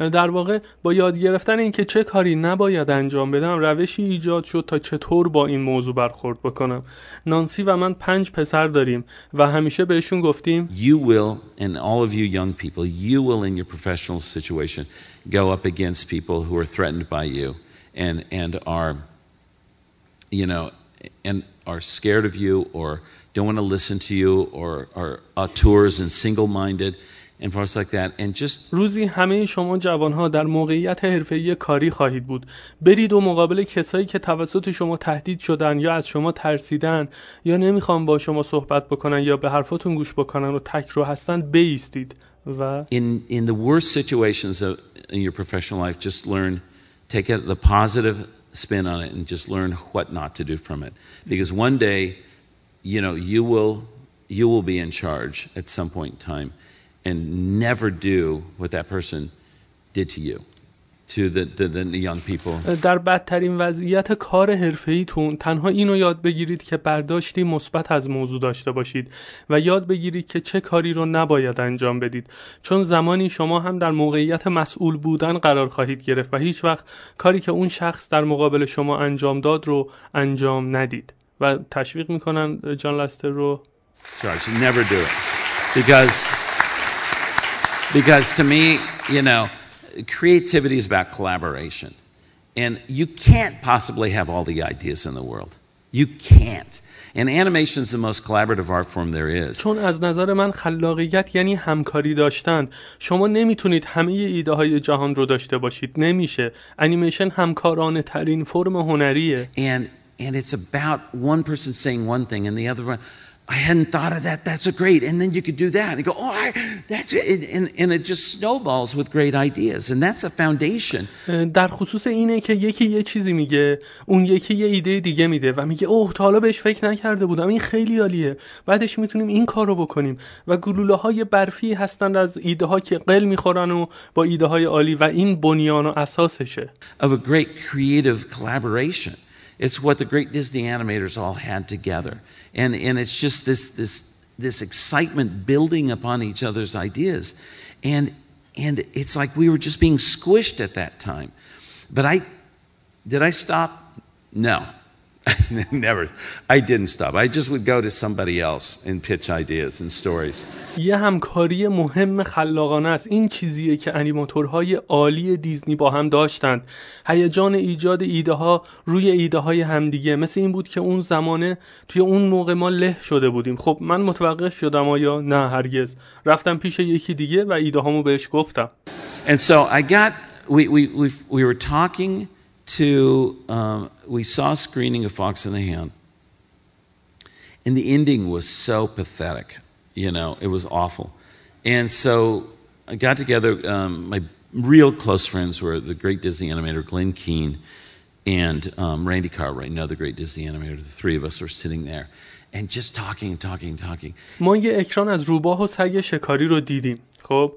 در واقع با یاد گرفتن اینکه چه کاری نباید انجام بدم روشی ایجاد شد تا چطور با این موضوع برخورد بکنم. نانسی و من پنج پسر داریم و همیشه بهشون گفتیم You will, and all of you young people, you will in your professional situation go up against people who are threatened by you and and are, you know, and are scared of you or don't want to listen to you or are auteurs and single-minded. And for us like that, and just روزی همه شما جوانها در موقعیت حرفه‌ای کاری خواهید بود. برید و مقابل کسایی که توسط شما تهدید شدن یا از شما ترسیدن یا نمیخوان با شما صحبت بکنن یا به حرفاتون گوش بکنن و تکرو هستن بایستید و in in the worst situations of in your professional life just learn take the positive spin on it and just learn what not to do from it because one day you know you will you will be in charge at some point in time. And never do what that person did to you, to the the, the young people. در بدترین وضعیت کار حرفه‌ایتون تنها اینو یاد بگیرید که برداشتی مثبت از موضوع داشته باشید و یاد بگیرید که چه کاری رو نباید انجام بدید، چون زمانی شما هم در موقعیت مسئول بودن قرار خواهید گرفت و هیچ وقت کاری که اون شخص در مقابل شما انجام داد رو انجام ندید. و تشویق میکنن جان لاستر رو. Sorry, never do it because Because to me, you know, creativity is about collaboration. And you can't possibly have all the ideas in the world. You can't. And animation is the most collaborative art form there is. چون از نظر من خلاقیت یعنی همکاری داشتن. شما نمیتونید همه ایده های جهان رو داشته باشید. نمیشه. انیمیشن همکارانه ترین فرم هنریه. And and it's about one person saying one thing and the other one I hadn't thought of that. That's a great. And then you could do that. And go, oh, I, that's it. And, and it just snowballs with great ideas. And that's a foundation. در خصوص اینه که یکی یه چیزی میگه، اون یکی یه ایده دیگه میده و میگه اوه تا حالا بهش فکر نکرده بودم. این خیلی عالیه. بعدش میتونیم این کارو بکنیم. و گلوله‌های برفی هستند از ایده‌ها که قل میخورن و با ایده‌های عالی و این بنیان و اساسشه. Of a great creative collaboration. It's what the great Disney animators all had together. And and it's just this this this excitement building upon each other's ideas. And and it's like we were just being squished at that time. But I did I stop? No. Never. I didn't stop. I just would go to somebody else and pitch ideas and stories. یه همکاری مهم خلاقانه است. این چیزیه که انیماتورهای عالی دیزنی با هم داشتند. هیجان ایجاد ایده ها روی ایده های همدیگه. مثل این بود که اون زمانه توی اون موقع ما له شده بودیم. خب من متوقف شدم آیا؟ نه هرگز. رفتم پیش یکی دیگه و ایده هامو بهش گفتم. And so I got we we we we were talking to um, we saw a screening of Fox and the Hound, and the ending was so pathetic, you know, it was awful. And so I got together, um, my real close friends were the great Disney animator Glenn Keane and um, Randy Cartwright, another great Disney animator. The three of us were sitting there and just talking, talking, talking. ما یه اکران از روباه و سگ شکاری رو دیدیم. خب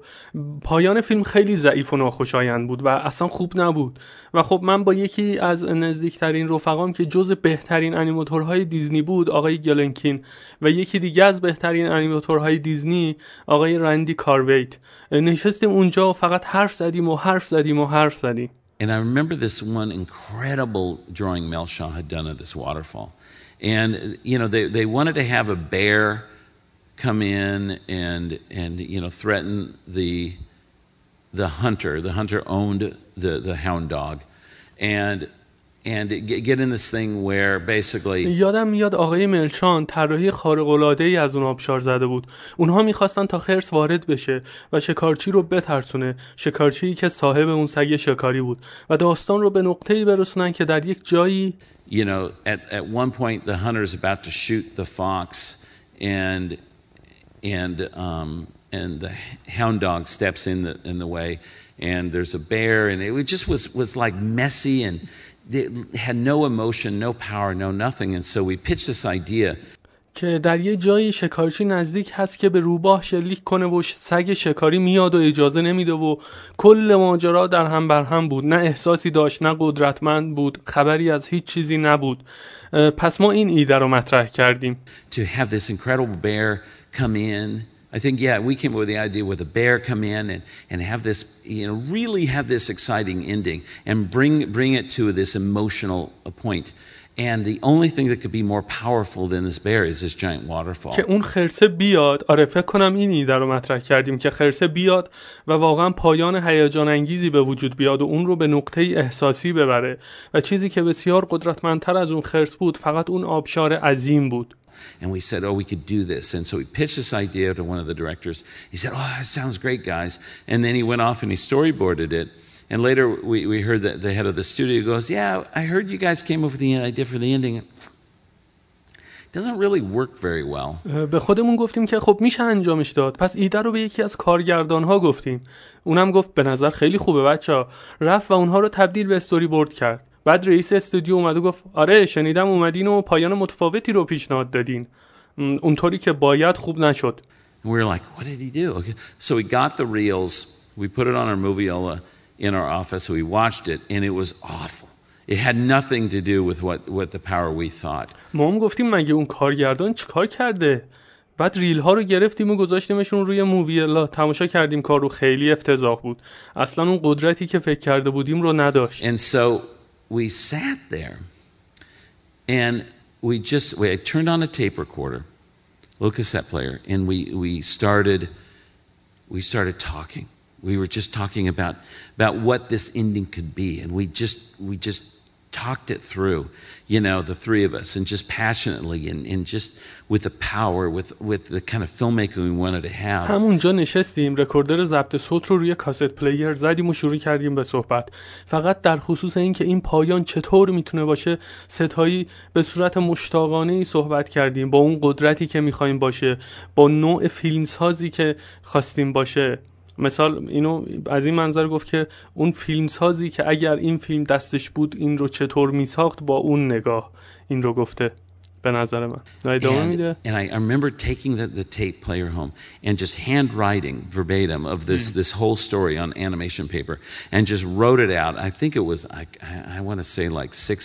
پایان فیلم خیلی ضعیف و ناخوشایند بود و اصلا خوب نبود و خب من با یکی از نزدیکترین رفقام که جز بهترین انیماتورهای دیزنی بود، آقای گلن کین، و یکی دیگه از بهترین انیماتورهای دیزنی، آقای رندی کارویت، نشستیم اونجا و فقط حرف زدیم و حرف زدیم و حرف زدیم. And I remember this one incredible drawing Mel Shaw had done of this waterfall. And you know they they wanted to have a bear come in and and you know threaten the the hunter. The hunter owned the the hound dog, and and it, get in this thing where basically. یادم میاد آقای ملشان طراحی خارق العاده ای از اون آبشار زده بود. اونها میخواستن تا خرس وارد بشه و شکارچی رو بترسونه، شکارچی که صاحب اون سگ شکاری بود، و داستان رو به نقطه‌ای برسونن که در یک جایی you know at at one point the hunter is about to shoot the fox and and um and the hound dog steps in the in the way and there's a bear and it just was was like messy and it had no emotion, no power, no nothing, and so we pitched this idea که در یه جایی شکارچی نزدیک هست که به روباه شلیک کنه و سگ شکاری میاد و اجازه نمیده و کل ماجرا در هم بر هم بود. نه احساسی داشت، نه قدرتمند بود، خبری از هیچ چیزی نبود. پس ما این ایده رو مطرح کردیم. To have this incredible bear come in. I think yeah, we came up with the idea with a bear come in and and have this, you know, really have this exciting ending and bring bring it to this emotional point. And the only thing that could be more powerful than this bear is this giant waterfall. که اون خرسه بیاد. آره فکر کنم این ایده رو مطرح کردیم که خرسه بیاد و واقعا پایان هیجان انگیزی به وجود بیاد و اون رو به نقطه احساسی ببره و چیزی که بسیار قدرتمندتر از اون خرس بود فقط اون آبشار عظیم بود. And we said, oh, we could do this. And so we pitched this idea to one of the directors. He said, oh, that sounds great, guys. And then he went off and he storyboarded it. And later we, we heard that the head of the studio goes, yeah, I heard you guys came up with the idea for the ending. doesn't really work very well. به خودمون گفتیم که خب میشه انجامش داد. پس ایده رو به یکی از کارگردان‌ها گفتیم. اونم گفت به نظر خیلی خوبه بچه‌ها. رفت و اونها رو تبدیل به استوریبورد کرد. بعد رئیس استودیو اومد و گفت آره شنیدم اومدین و پایان متفاوتی رو پیشنهاد دادین، اونطوری که باید خوب نشد. We were like, what did he do? Okay. So we got the reels, we put it on our moviola in our office, we watched it and it was awful. It had nothing to do with what what the power we thought. ما هم گفتیم مگه اون کارگردان چیکار کرده؟ بعد ریل ها رو گرفتیم و گذاشتیمشون روی موویلا، تماشا کردیم، کار رو خیلی افتضاح بود. اصلا اون قدرتی که فکر کرده بودیم رو نداشت. And so we sat there and we just we I turned on a tape recorder, little cassette player, and we we started we started talking. We were just talking about about what this ending could be, and we just we just talked it through, you know, the three of us, and just passionately and and just with the power with with the kind of filmmaking we wanted to have. همونجا نشستیم، رکوردر ضبط صوت رو روی کاست پلیر زدیم و شروع کردیم به صحبت. فقط در خصوص این که این پایان چطور میتونه باشه، ستایی به صورت مشتاقانه‌ای صحبت کردیم، با اون قدرتی که می‌خوایم باشه، با نوع فیلمسازی که خواستیم باشه. مثال اینو از این منظر گفت که اون فیلمسازی که اگر این فیلم دستش بود این رو چطور میساخت با اون نگاه. این رو گفته به نظر من. ادامه میده. And I remember taking the, the tape player home and just handwriting verbatim of this this whole story on animation paper and just wrote it out. I think it was I I want to say like six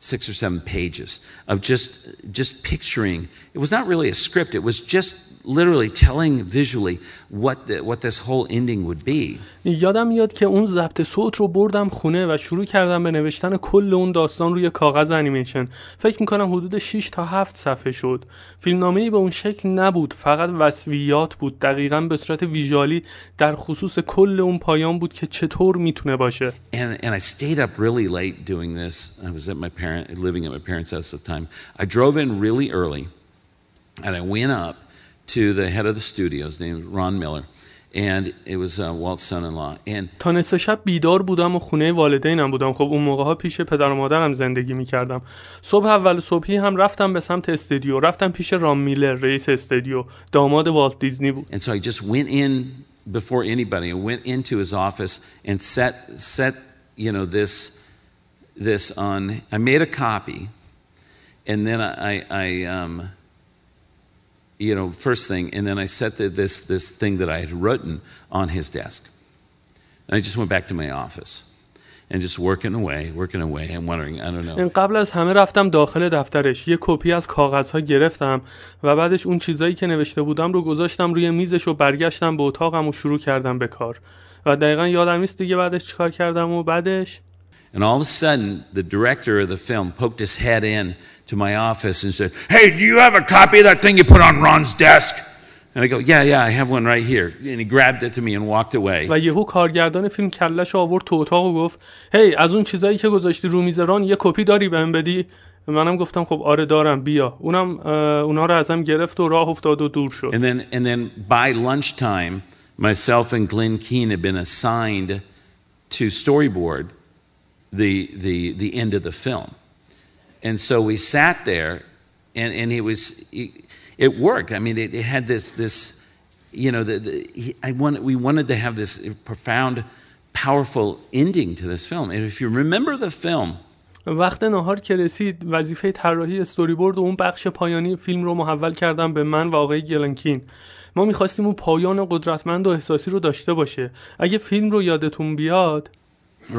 six or seven pages of just just picturing. It was not really a script. It was just literally telling visually what the, what this whole ending would be. یادم میاد که اون ضبط صوت رو بردم خونه و شروع کردم به نوشتن کل اون داستان روی کاغذ انیمیشن. فکر میکنم حدود شش تا هفت صفحه شد. فیلمنامه‌ای به اون شکل نبود، فقط وصفیات بود. دقیقاً به صورت ویژوالی در خصوص کل اون پایان بود که چطور میتونه باشه. And, and I stayed up really late doing this. I was at my parent living at my parents' house at the time. I drove in really early and I went up to the head of the studios named Ron Miller, and it was uh, Walt's son-in-law. And تا نصف شب بیدار بودم و خونه والدینم بودم. خب اون موقع‌ها پیش پدر و مادرم زندگی می‌کردم. صبح اول صبحی هم رفتم به سمت استودیو، رفتم پیش ران میلر، رئیس استودیو، داماد والت دیزنی بود. And so I just went in before anybody. I went into his office and set set you know this this on. I made a copy, and then I I um you know, first thing, and then I set the, this this thing that I had written on his desk. And I just went back to my office and just working away, working away, and wondering, I don't know. قبل از همه رفتم داخل دفترش، یه کپی از کاغذها گرفتم و بعدش اون چیزایی که نوشته بودم رو گذاشتم روی میزش و برگشتم به اتاقم و شروع کردم به کار. و دقیقاً یادم نیست دیگه بعدش چیکار کردم و بعدش. And all of a sudden, the director of the film poked his head in to my office and said, "Hey, do you have a copy of that thing you put on Ron's desk?" And I go, "Yeah, yeah, I have one right here." And he grabbed it to me and walked away. و یهو کارگردان فیلم کله‌شو آورد تو اتاق و گفت، "هی، از اون چیزایی که گذاشتی رو میز ران یه کپی داری بهم بدی؟" منم گفتم خب آره دارم بیا. اونم اونها رو ازم گرفت و راه افتاد و دور شد. And then and then by lunchtime, myself and Glenn Keane had been assigned to storyboard the the the end of the film, and so we sat there, and and it was it, it worked. I mean, it, it had this this, you know, the, the he, I wanted we wanted to have this profound, powerful ending to this film. And if you remember the film. وقت نهار که رسید وظیفه طراحی استوری بورد و اون بخش پایانی فیلم رو محول کردم به من و آقای گلن کین. ما می‌خواستیم اون پایان قدرتمند و احساسی رو داشته باشه. اگه فیلم رو یادتون بیاد.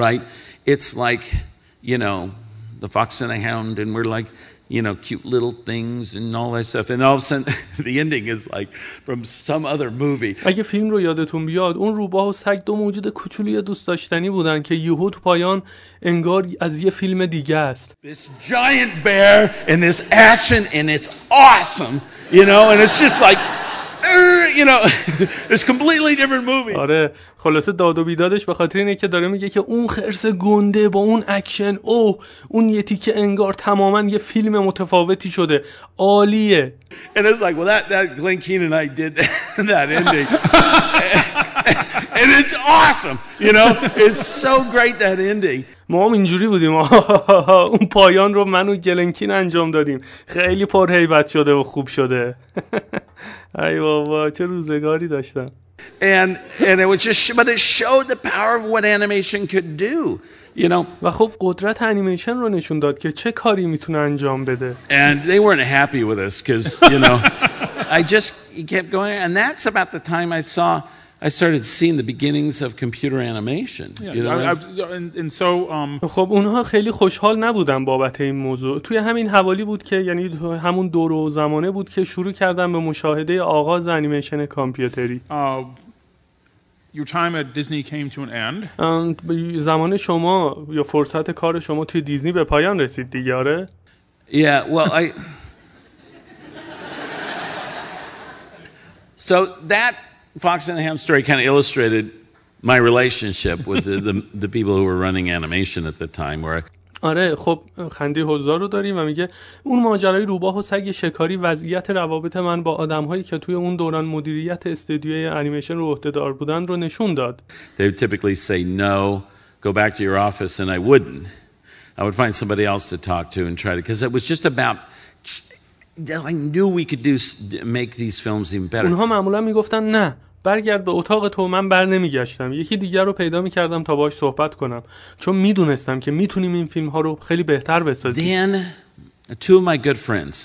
Right, it's like, you know, The Fox and the Hound, and we're like, you know, cute little things and all that stuff, and all of a sudden the ending is like from some other movie. اگه فیلم رو یادتون بیاد، اون روباه و سگ دو موجود کوچولوی دوست داشتنی بودن که یهو تو پایان انگار از یه فیلم دیگه است. This giant bear and this action and it's awesome, you know, and it's just like you know it's completely different movie. آره خلاصه داد و بیدادش به خاطر اینه که داره میگه که اون خرس گنده با اون اکشن او اون یه تیکه انگار تماما یه فیلم متفاوتی شده. عالیه. And it's like well that that Glenn Keane and I did that, that ending. And it's awesome. You know it's so great that ending. ما هم اینجوری بودیم. اون پایان رو من و گلن کین انجام دادیم. خیلی پر هیبت شده و خوب شده. ای بابا چه روزگاری داشتم. And and it was just but it showed the power of what animation could do. You know. و خب قدرت انیمیشن رو نشون داد که چه کاری میتونه انجام بده. And they weren't happy with us because you know I just kept going and that's about the time I saw I started seeing the beginnings of computer animation. Yeah, you know, I, I, and, and so um خب اونها خیلی خوشحال نبودن بابت این موضوع. توی همین حوالی بود که یعنی همون دور و زمانه بود که شروع کردم به مشاهده آغاز انیمیشن کامپیوتری. Uh, your time at Disney came to an end. Um, زمان شما یا فرصت کار شما توی دیزنی به پایان رسید دیگه آره؟ Yeah, well I So that Fox and the Hound story kind of illustrated my relationship with the, the the people who were running animation at the time where I... آره خب خنده حضار رو داریم و میگه اون ماجرای روباه و سگ شکاری وضعیت روابط من با آدم‌هایی که توی اون دوران مدیریت استودیوی انیمیشن رو عهده‌دار بودن رو نشون داد. They would typically say no, go back to your office and I wouldn't. I would find somebody else to talk to and try to because it was just about I knew we could do make these films even better. اونها معمولا میگفتن نه برگرد به اتاق تو. من بر نمیگشتم، یکی دیگر رو پیدا میکردم تا باهاش صحبت کنم چون میدونستم که میتونیم این فیلم ها رو خیلی بهتر بسازیم. Then two of my good friends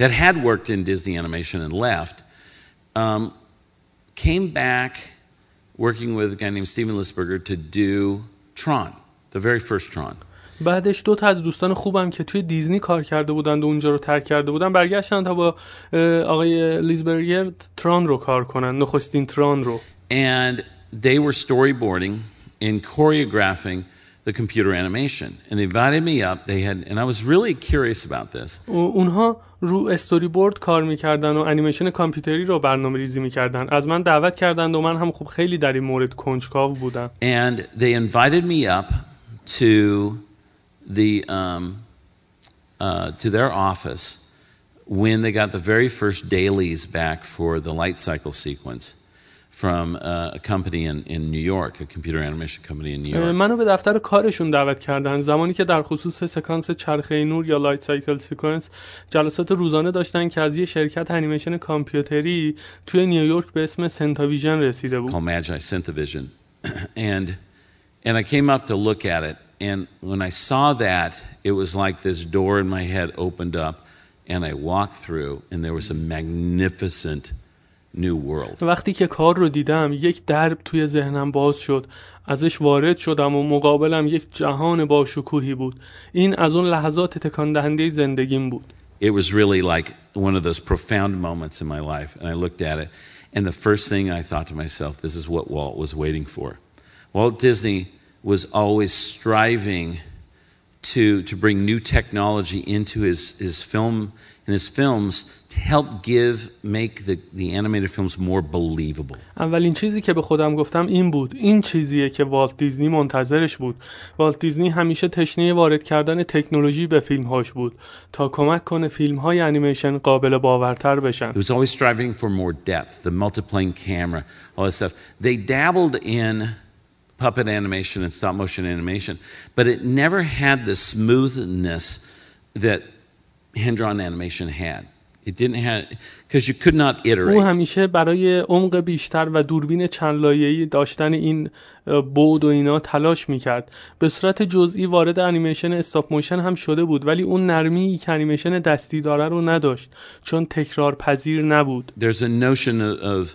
that had worked in Disney animation and left um, came back working with a guy named Steven Lisberger to do Tron, the very first Tron. بعدش دو تا از دوستان خوبم که توی دیزنی کار کرده بودند و اونجا رو ترک کرده بودن برگشتن تا با آقای لیزبرگر تران رو کار کنن، نخستین تران رو. And they were storyboarding and choreographing the computer animation and they invited me up. They had, and I was really curious about this. اونها رو استوری بورد کار می‌کردن و انیمیشن کامپیوتری رو برنامه‌ریزی می‌کردن. از من دعوت کردند و من هم خوب خیلی در این مورد کنجکاو بودم. And they invited me up to the um uh to their office when they got the very first dailies back for the light cycle sequence from uh, a company in in New York, a computer animation company in New York. منو به دفتر کارشون دعوت کردن زمانی که در خصوص سکانس چرخه نور یا لایت سایکل سکانس جلسات روزانه داشتن که از یه شرکت انیمیشن کامپیوتری توی نیویورک به اسم سنتاویژن رسیده بود. Called MAGI SynthaVision. and and I came up to look at it and when I saw that it was like this door in my head opened up and I walked through and there was a magnificent new world. وقتی که کار رو دیدم یک درب توی ذهنم باز شد، ازش وارد شدم و مقابلم یک جهان باشکوهی بود. این از اون لحظات تکان دهنده زندگیم بود. It was really like one of those profound moments in my life and I looked at it and the first thing I thought to myself, this is what Walt was waiting for. Walt Disney was always striving to to bring new technology into his his film in his films to help give make the the animated films more believable. اولین چیزی که به خودم گفتم این بود، این چیزیه که والت دیزنی منتظرش بود. والت دیزنی همیشه تشنه وارد کردن تکنولوژی به فیلم‌هاش بود تا کمک کنه فیلم‌های انیمیشن قابل باورتر بشن. He was always striving for more depth, the multiplane camera, all that stuff. They dabbled in puppet animation and stop motion animation, but it never had the smoothness that hand-drawn animation had. It didn't have because you could not iterate. او همیشه برای عمق بیشتر و دوربین چند لایه‌ای داشتن این بود و اینا تلاش می‌کرد. به صورت جزئی وارد انیمیشن استاپ موشن هم شده بود ولی اون نرمی که انیمیشن دستی داره رو نداشت چون تکرار پذیر نبود. There's a notion of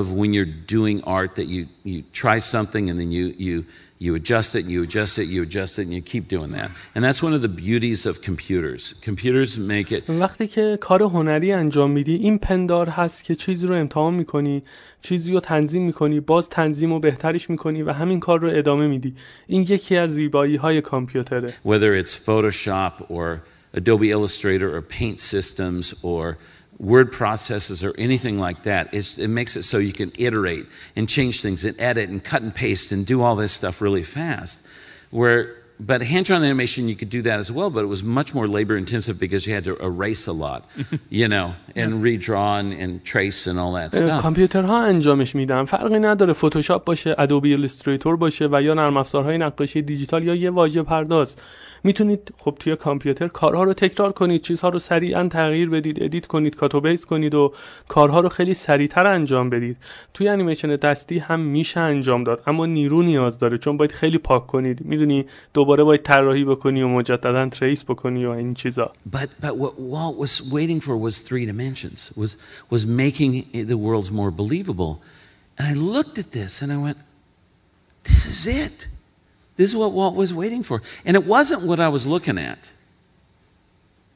of when you're doing art that you you try something and then you you you adjust it and you adjust it you adjust it and you keep doing that and that's one of the beauties of computers. Computers make it. وقتی که کار هنری انجام میدی این پندار هست که چیزی رو امتحان میکنی، چیزی رو تنظیم میکنی، باز تنظیم رو بهترش میکنی و همین کار رو ادامه میدی. این یکی از زیبایی های کامپیوتره. Whether it's Photoshop or Adobe Illustrator or paint systems or word processes or anything like that, it's, it makes it so you can iterate and change things and edit and cut and paste and do all this stuff really fast. Where but hand-drawn animation you could do that as well, but it was much more labor-intensive because you had to erase a lot, you know, and redraw and, and trace and all that stuff. کامپیوترها انجامش میدن. فرقی نداره فتوشاپ باشه، ادوبی ایلوستریتور باشه و یا نرم افزارهای نقاشی دیجیتال یا یه واژه پرداز. میتونید خب توی کامپیوتر کارها رو تکرار کنید، چیزها رو سریعا تغییر بدید، ادیت کنید، کات و پیست کنید و کارها رو خیلی سریعتر انجام بدید. توی انیمیشن دستی هم میشه انجام داد اما نیرو نیاز داره چون باید خیلی پاک کنید، میدونی دوباره باید طراحی بکنی و مجددا تریس بکنی و این چیزا. But but what Walt was waiting for was three dimensions, was was making the worlds more believable. And I looked at this and I went, this is it. This is what Walt was waiting for. And it wasn't what I was looking at.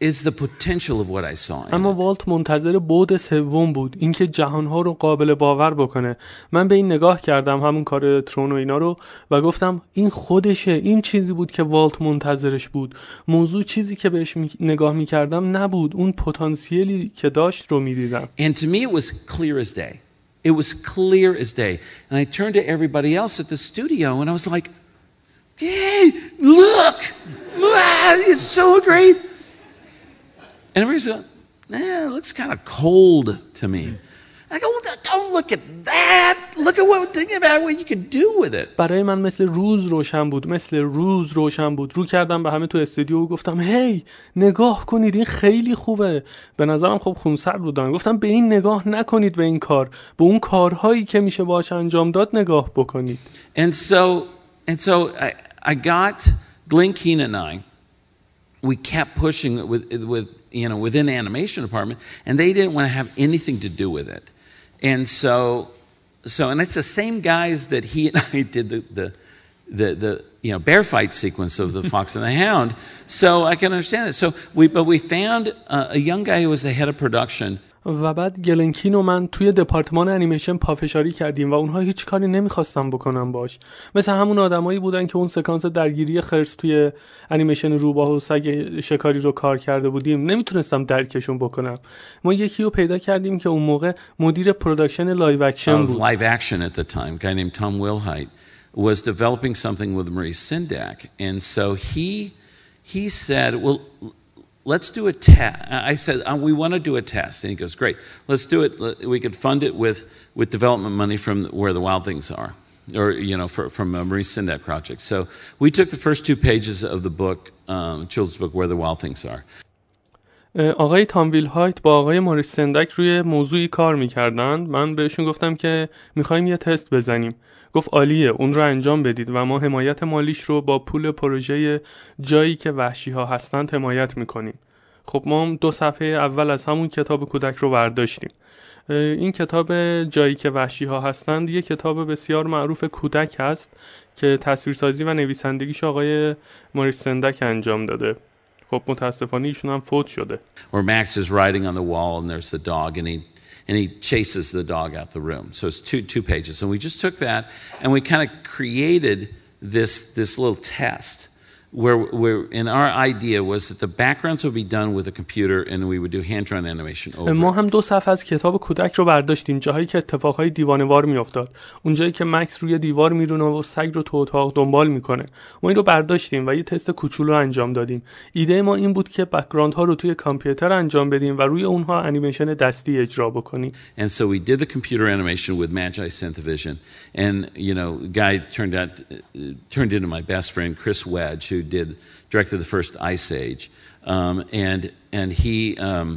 It's the potential of what I saw. اما والت منتظر بعد سوم بود، اینکه جهانها رو قابل باور بکنه. من به این نگاه کردم، همون کار ترون و اینا رو، و گفتم این خودشه، این چیزی بود که والت منتظرش بود. موضوع چیزی که بهش می... نگاه می‌کردم نبود، اون پتانسیلی که داشت رو می‌دیدم. And to me it was clear as day. It was clear as day. And I turned to everybody else at the studio and I was like, hey, look! It's so great! And everybody's like, eh, it looks kind of cold to me. I go, don't look at that! Look at what, think about what you can do with it. برای من مثل روز روشن بود، مثل روز روشن بود. رو کردم به همه تو استودیو و گفتم هی، نگاه کنید، این خیلی خوبه. به نظرم خب خونسرد بودن. گفتم به این نگاه نکنید، به این کار، به اون کارهایی که میشه باهاش انجام داد نگاه بکنید. And so And so I, I got Glenn Keane and I. We kept pushing with, with you know within the animation department, and they didn't want to have anything to do with it. And so, so and it's the same guys that he and I did the the the the you know bear fight sequence of The Fox and the Hound. So I can understand it. So we but we found a, a young guy who was the head of production. و بعد گلن کین و من توی دپارتمان انیمیشن پافشاری کردیم و اونها هیچ کاری نمیخواستن بکنن باش. مثل همون آدمایی بودن که اون سکانس درگیری خرس توی انیمیشن روباه و سگ شکاری رو کار کرده بودیم، نمیتونستم درکشون بکنم. ما یکی رو پیدا کردیم که اون موقع مدیر پروداکشن لایو اکشن بود. Live action at the time, guy named Tom Wilhite was developing something with Marie Sendak, and so he he said, well let's do a test. I said, oh, we want to do a test. And he goes, great, let's do it. We could fund it with, with development money from Where the Wild Things Are, or, you know, for, from a Marie Sendak project. So we took the first two pages of the book, um, children's book, Where the Wild Things Are. آقای تام ویلهایت با آقای ماری سندک روی موضوعی کار میکردن. من بهشون گفتم که میخوایم یه تست بزنیم. گفت عالیه، اون رو انجام بدید و ما حمایت مالیش رو با پول پروژه جایی که وحشی ها هستند حمایت میکنیم. خب ما دو صفحه اول از همون کتاب کودک رو برداشتیم. این کتاب جایی که وحشی ها هستند یه کتاب بسیار معروف کودک هست که تصویرسازی و نویسندگیش آقای ماری سندک انجام داده. خب متاسفانه ایشون هم فوت شده. Or Max is riding on the wall and there's the dog and he and he chases the dog out the room. So it's two two pages and we just took that and we kind of created this this little test where where and our idea was that the backgrounds would be done with a computer and we would do hand-drawn animation over. ما هم دو صفحه از کتاب کودک رو برداشتیم، جاهایی که اتفاقهای دیوانه‌وار میافتاد. اونجایی که مکس روی دیوار میرونه و سگ رو تو اتاق دنبال میکنه. ما این رو برداشتیم و یه تست کوچولو انجام دادیم. ایده ما این بود که بک‌گراند ها رو توی کامپیوتر انجام بدیم و روی اونها انیمیشن دستی اجرا بکنیم. And so we did the computer animation with MAGI SynthaVision and you know guy turned out turned into my best friend Chris Wedge who did directed the first Ice Age, um, and and he um,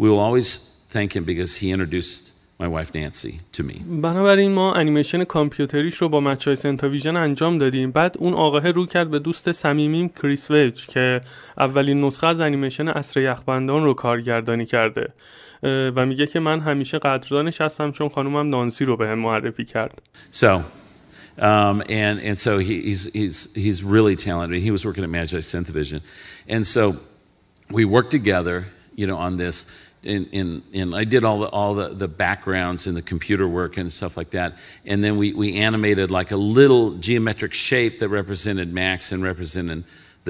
we will always thank him because he introduced my wife Nancy to me. بنابراین ما انیمیشن کامپیوتریش رو با مچای سنتاویژن انجام دادیم. بعد اون آقاه رو کرد به دوست صمیمیم کریس ویج که اولین نسخه از انیمیشن عصر یخبندان رو کارگردانی کرده و میگه که من همیشه قدردانش هستم چون خانومم نانسی رو بهم معرفی کرد. So Um, and and so he, he's he's he's really talented. He was working at MAGI SynthaVision, and so we worked together, you know, on this. And and and I did all the all the, the backgrounds and the computer work and stuff like that. And then we we animated like a little geometric shape that represented Max and represented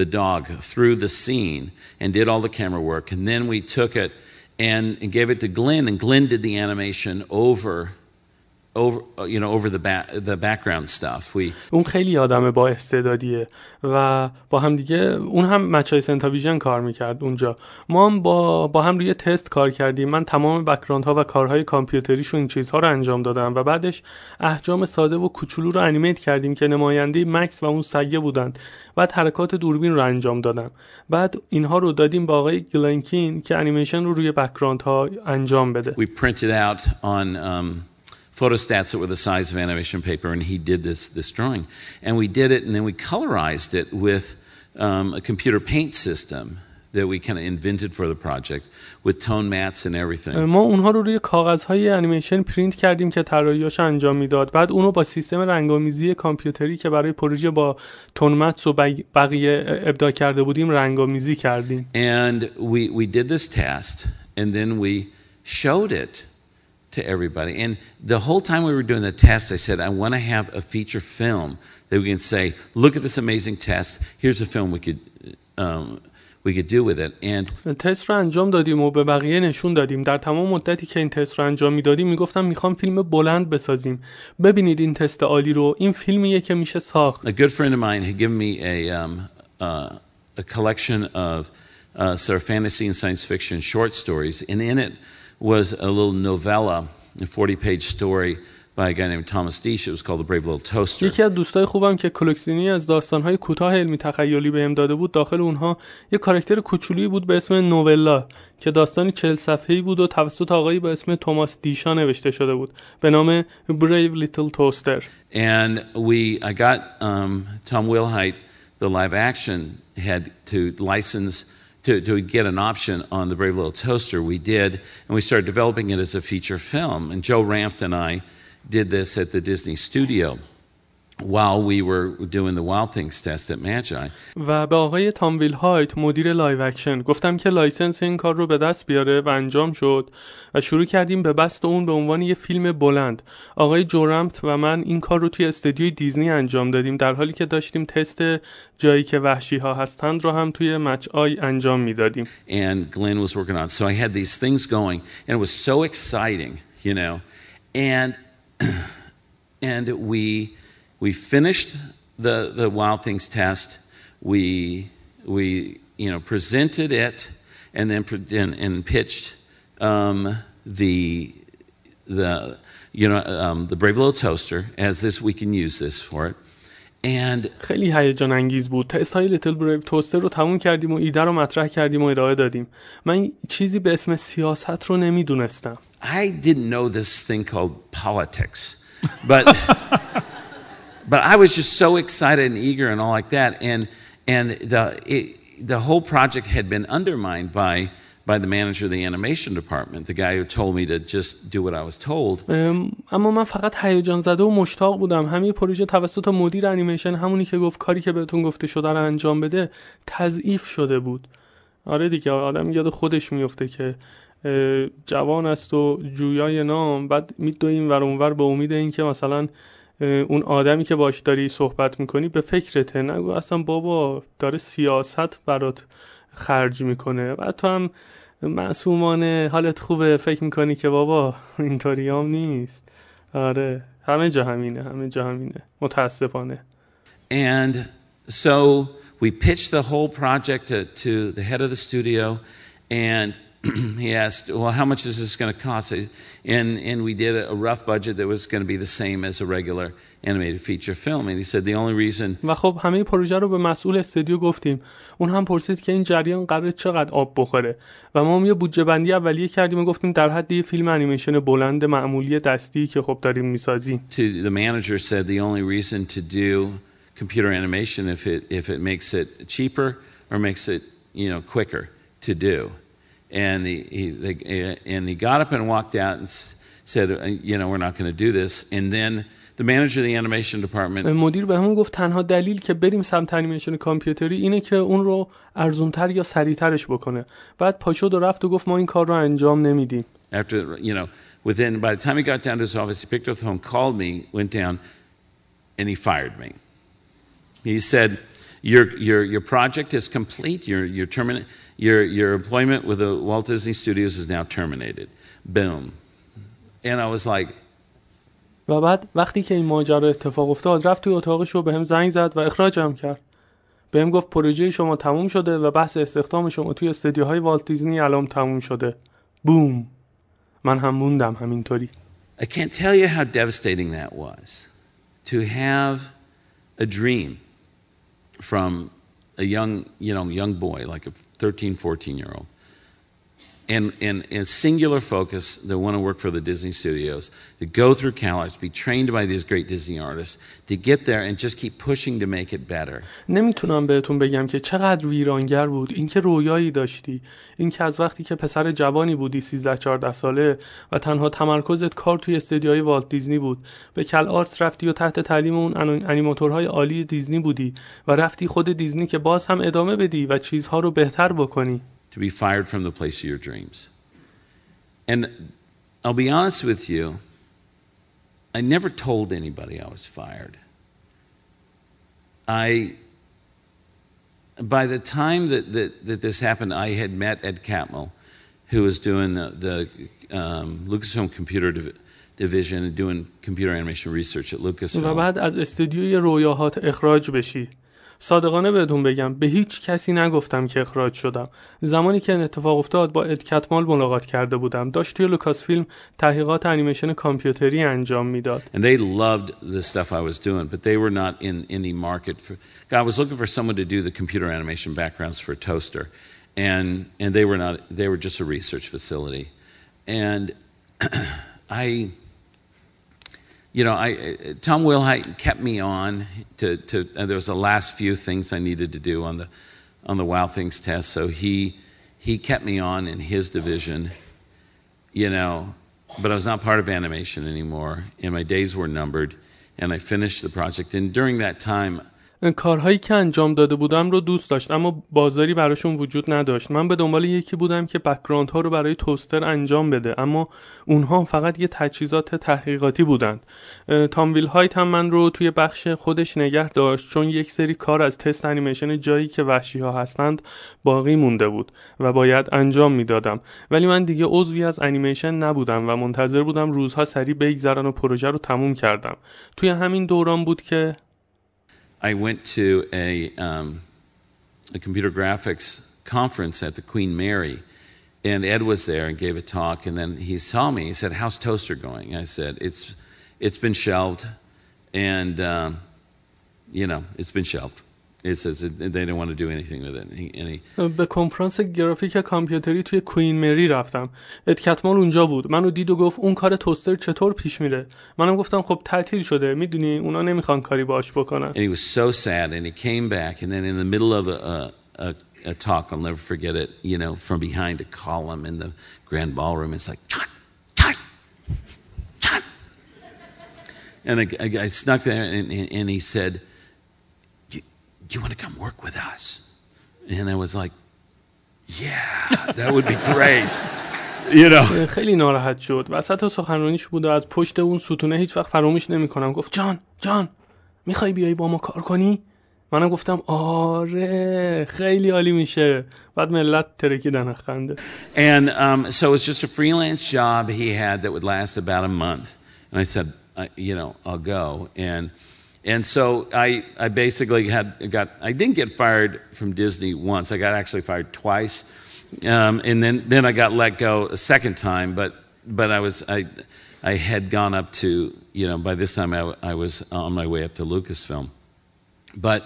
the dog through the scene, and did all the camera work. And then we took it and, and gave it to Glenn, and Glenn did the animation over. over you know over the back, the background stuff we اون خیلی آدم با استعدادیه و با هم دیگه اون هم مچای سنتاویژن کار میکرد اونجا. ما هم با با هم روی تست کار کردیم. من تمام بک‌گراند ها و کارهای کامپیوتریشون این چیزها رو انجام دادم و بعدش احجام ساده و کوچولو رو انیمیت کردیم که نماینده مکس و اون سگه بودند. بعد حرکات دوربین رو انجام دادم. بعد اینها رو دادیم با آقای گلن کین که انیمیشن رو روی بک‌گراند ها انجام بده. We printed out on um... photostats that were the size of animation paper, and he did this this drawing, and we did it, and then we colorized it with um, a computer paint system that we kind of invented for the project with tone mats and everything. ما اونها رو روی کاغذهای انیمیشن پرینت کردیم که طراحی‌هاش انجام میداد. بعد اونو با سیستم رنگ‌آمیزی کامپیوتری که برای پروژه با تون متس و بقیه ابداع کرده بودیم رنگ‌آمیزی کردیم. And we we did this test, and then we showed it to everybody. And the whole time we were doing the test, I said, I want to have a feature film that we can say, look at this amazing test. Here's a film we could um, we could do with it. And تست رو انجام دادیم و به بقیه نشون دادیم. در تمام مدتی که این تست رو انجام میدادیم میگفتم میخوام فیلم بلند بسازیم. ببینید این تست عالی رو. این فیلمیه که میشه ساخت. A good friend of mine had given me a um, uh, a collection of uh, sort of fantasy and science fiction short stories, and in it was a little novella, a forty page story by a guy named Thomas Deesh. It was called The Brave Little Toaster. یکی از دوستای خوبم که کلکسیونی از داستان‌های کوتاه علمی تخیلی بهم داده بود، داخل اونها یه کاراکتر کوچولویی بود به اسم نوولا که داستانی چهل صفحه‌ای بود و توسط آقایی به اسم توماس دیشا نوشته شده بود به نام Brave Little Toaster. And we I got um, Tom Wilhite, the live action had to license To, to get an option on The Brave Little Toaster. We did, and we started developing it as a feature film. And Joe Ramft and I did this at the Disney Studio. while we were doing the Wild Things test at Magi. و به آقای تام ویل هایت مدیر لایو اکشن گفتم که لایسنس این کار رو به دست بیاره و انجام شد و شروع کردیم به بست اون به عنوان یه فیلم بلند. آقای جورمت و من این کار رو توی استودیوی دیزنی انجام دادیم، در حالی که داشتیم تست جایی که وحشی ها هستند رو هم توی مچ آی انجام میدادیم. And Glenn was working on. So I had these things going and it was so exciting, you know. And and we We finished the, the Wild Things test. We we you know presented it, and then and, and pitched um, the the you know um, the Brave Little Toaster as this we can use this for it. And خیلی هیجان انگیز بود. تست های لیتل بریو توستر رو تموم کردیم و ایده رو مطرح کردیم و ارائه دادیم. من چیزی به اسم سیاست رو نمیدونستم. I didn't know this thing called politics, but. But I was just so excited and eager and all like that, and and the it, the whole project had been undermined by by the manager of the animation department, the guy who told me to just do what I was told. اما من فقط هیجان زده و مشتاق بودم. همین پروژه توسط مدیر انیمیشن، همونی که گفت کاری که بهتون گفته شده رو انجام بده، تضعیف شده بود. آره دیگه، آدم یاد خودش میفته که جوان است و جویای نام، بعد میدویم ور اونور به امید اینکه مثلا اون آدمی که باش داری صحبت میکنی به فکرته، نگو اصلا بابا داره سیاست برات خرج میکنه، و تو هم معصومانه حالت خوبه فکر میکنی که بابا اینطوری هم نیست. آره همه جا همینه، همه جا همینه متاسفانه. And so we pitched the whole project to, to the head of the studio and he asked, well, how much is this going to cost? And and we did a rough budget that was going to be the same as a regular animated feature film. And he said the only reason و خب همه پروژه رو به مسئول استودیو گفتیم. اون هم پرسید که این جریان قراره چقدر آب بخوره. و ما هم یه بودجه بندی اولیه کردیم و گفتیم در حد یه فیلم انیمیشن بلند معمولی دستی که خب داریم می‌سازیم. The manager said the only reason to do computer animation if it if it makes it cheaper or makes it, you know, quicker to do. And he, he they, and he got up and walked out and said, you know, we're not going to do this. And then the manager of the animation department. مدیر بهمون گفت تنها دلیل که بریم سمت انیمیشن کامپیوتری اینه که اون رو ارزان‌تر یا سریع‌ترش بکنه. بعد پاشو و رفت و گفت ما این کار رو انجام نمیدیم. After, you know, within by the time he got down to his office, he picked up the phone, called me, went down, and he fired me. He said, your your your project is complete. Your your terminate. Your your employment with the Walt Disney Studios is now terminated. Boom. And I was like. و بعد وقتی که این ماجرا اتفاق افتاد، رفت توی اتاقش و بهم زنگ زد و اخراجم کرد. بهم گفت پروژه شما تموم شده و بحث استخدام شما توی استودیوهای والت دیزنی الان تموم شده. بوم. من هم موندم همینطوری. I can't tell you how devastating that was to have a dream from a young, you know, young boy like a thirteen, fourteen year old. And and in singular focus, they want to work for the Disney Studios, to go through CalArts, be trained by these great Disney artists, to get there and just keep pushing to make it better. نمیتونم بهتون بگم که چقدر ویرانگر بود اینکه رویایی داشتی، اینکه از وقتی که پسر جوانی بودی سیزده چهارده ساله و تنها تمرکزت کار توی استودیوهای والت دیزنی بود، به CalArts رفتی و تحت تعلیم اون انیماتورهای عالی دیزنی بودی و رفتی خود دیزنی که باز هم ادامه بدی و چیزها رو بهتر بکنی. To be fired from the place of your dreams. And I'll be honest with you, I never told anybody I was fired. I, by the time that, that, that this happened, I had met Ed Catmull, who was doing the, the um, Lucasfilm computer div- division and doing computer animation research at Lucasfilm. و بعد از استودیوی رویاهات اخراج بشی. صادقانه بهتون بگم به هیچ کسی نگفتم که اخراج شدم. زمانی که این اتفاق افتاد با اد کتمال ملاقات کرده بودم. داشت توی لوکاس فیلم تحقیقات انیمیشن کامپیوتری انجام میداد. And they loved the stuff I was doing, but they were not in any market for. I was looking for someone to do the computer animation backgrounds for Toaster, and and they were not. They were just a research facility, and I. You know, I, Tom Wilhite kept me on to, to uh, there was the last few things I needed to do on the on the Wow Things test, so he he kept me on in his division, you know, but I was not part of animation anymore, and my days were numbered, and I finished the project. And during that time, کارهایی که انجام داده بودم رو دوست داشت اما بازاری براشون وجود نداشت. من به دنبال یکی بودم که بک‌گراند ها رو برای توستر انجام بده، اما اونها فقط یه تجهیزات تحقیقاتی بودند. تام ویلهایت هم من رو توی بخش خودش نگه داشت، چون یک سری کار از تست انیمیشن جایی که وحشی ها هستند باقی مونده بود و باید انجام میدادم، ولی من دیگه عضوی از انیمیشن نبودم و منتظر بودم روزها سری بگذرن و پروژه رو تموم کردم. توی همین دوران بود که I went to a, um, a computer graphics conference at the Queen Mary, and Ed was there and gave a talk, and then he saw me. He said, how's Toaster going? I said, it's it's been shelved, and, um, you know, it's been shelved. It says it, they don't want to do anything with it. Any... به کنفرانس گرافیک کامپیوتری توی کوئین مری رفتم. اد کتمال اونجا بود. منو دید و گفت اون کار توستر چطور پیش میره؟ منم گفتم خب تعطیل شده. میدونی اونا نمیخوان کاری باهاش بکنن. And he was so sad and he came back and then in the middle of a, a, a talk, I'll never forget it, you know, from behind a column in the grand ballroom, it's like cut, cut, cut. And I, I, I snuck there and, and, and he said, do you want to come work with us? And I was like, yeah, that would be great. You know. خیلی ناراحت شد. وسط سخنرانیش بود و از پشت اون ستونه هیچ وقت فراموش نمی‌کنم گفت جان، جان، می‌خوای بیای با ما کار کنی؟ منم گفتم آره، خیلی عالی میشه. بعد ملت ترکیدن از خنده. And um, so it's just a freelance job he had that would last about a month. And I said, I, you know, I'll go. And And so I, I basically had got I didn't get fired from Disney once. I got actually fired twice, um, and then, then I got let go a second time. But but I was I I had gone up to you know by this time I, I was on my way up to Lucasfilm. But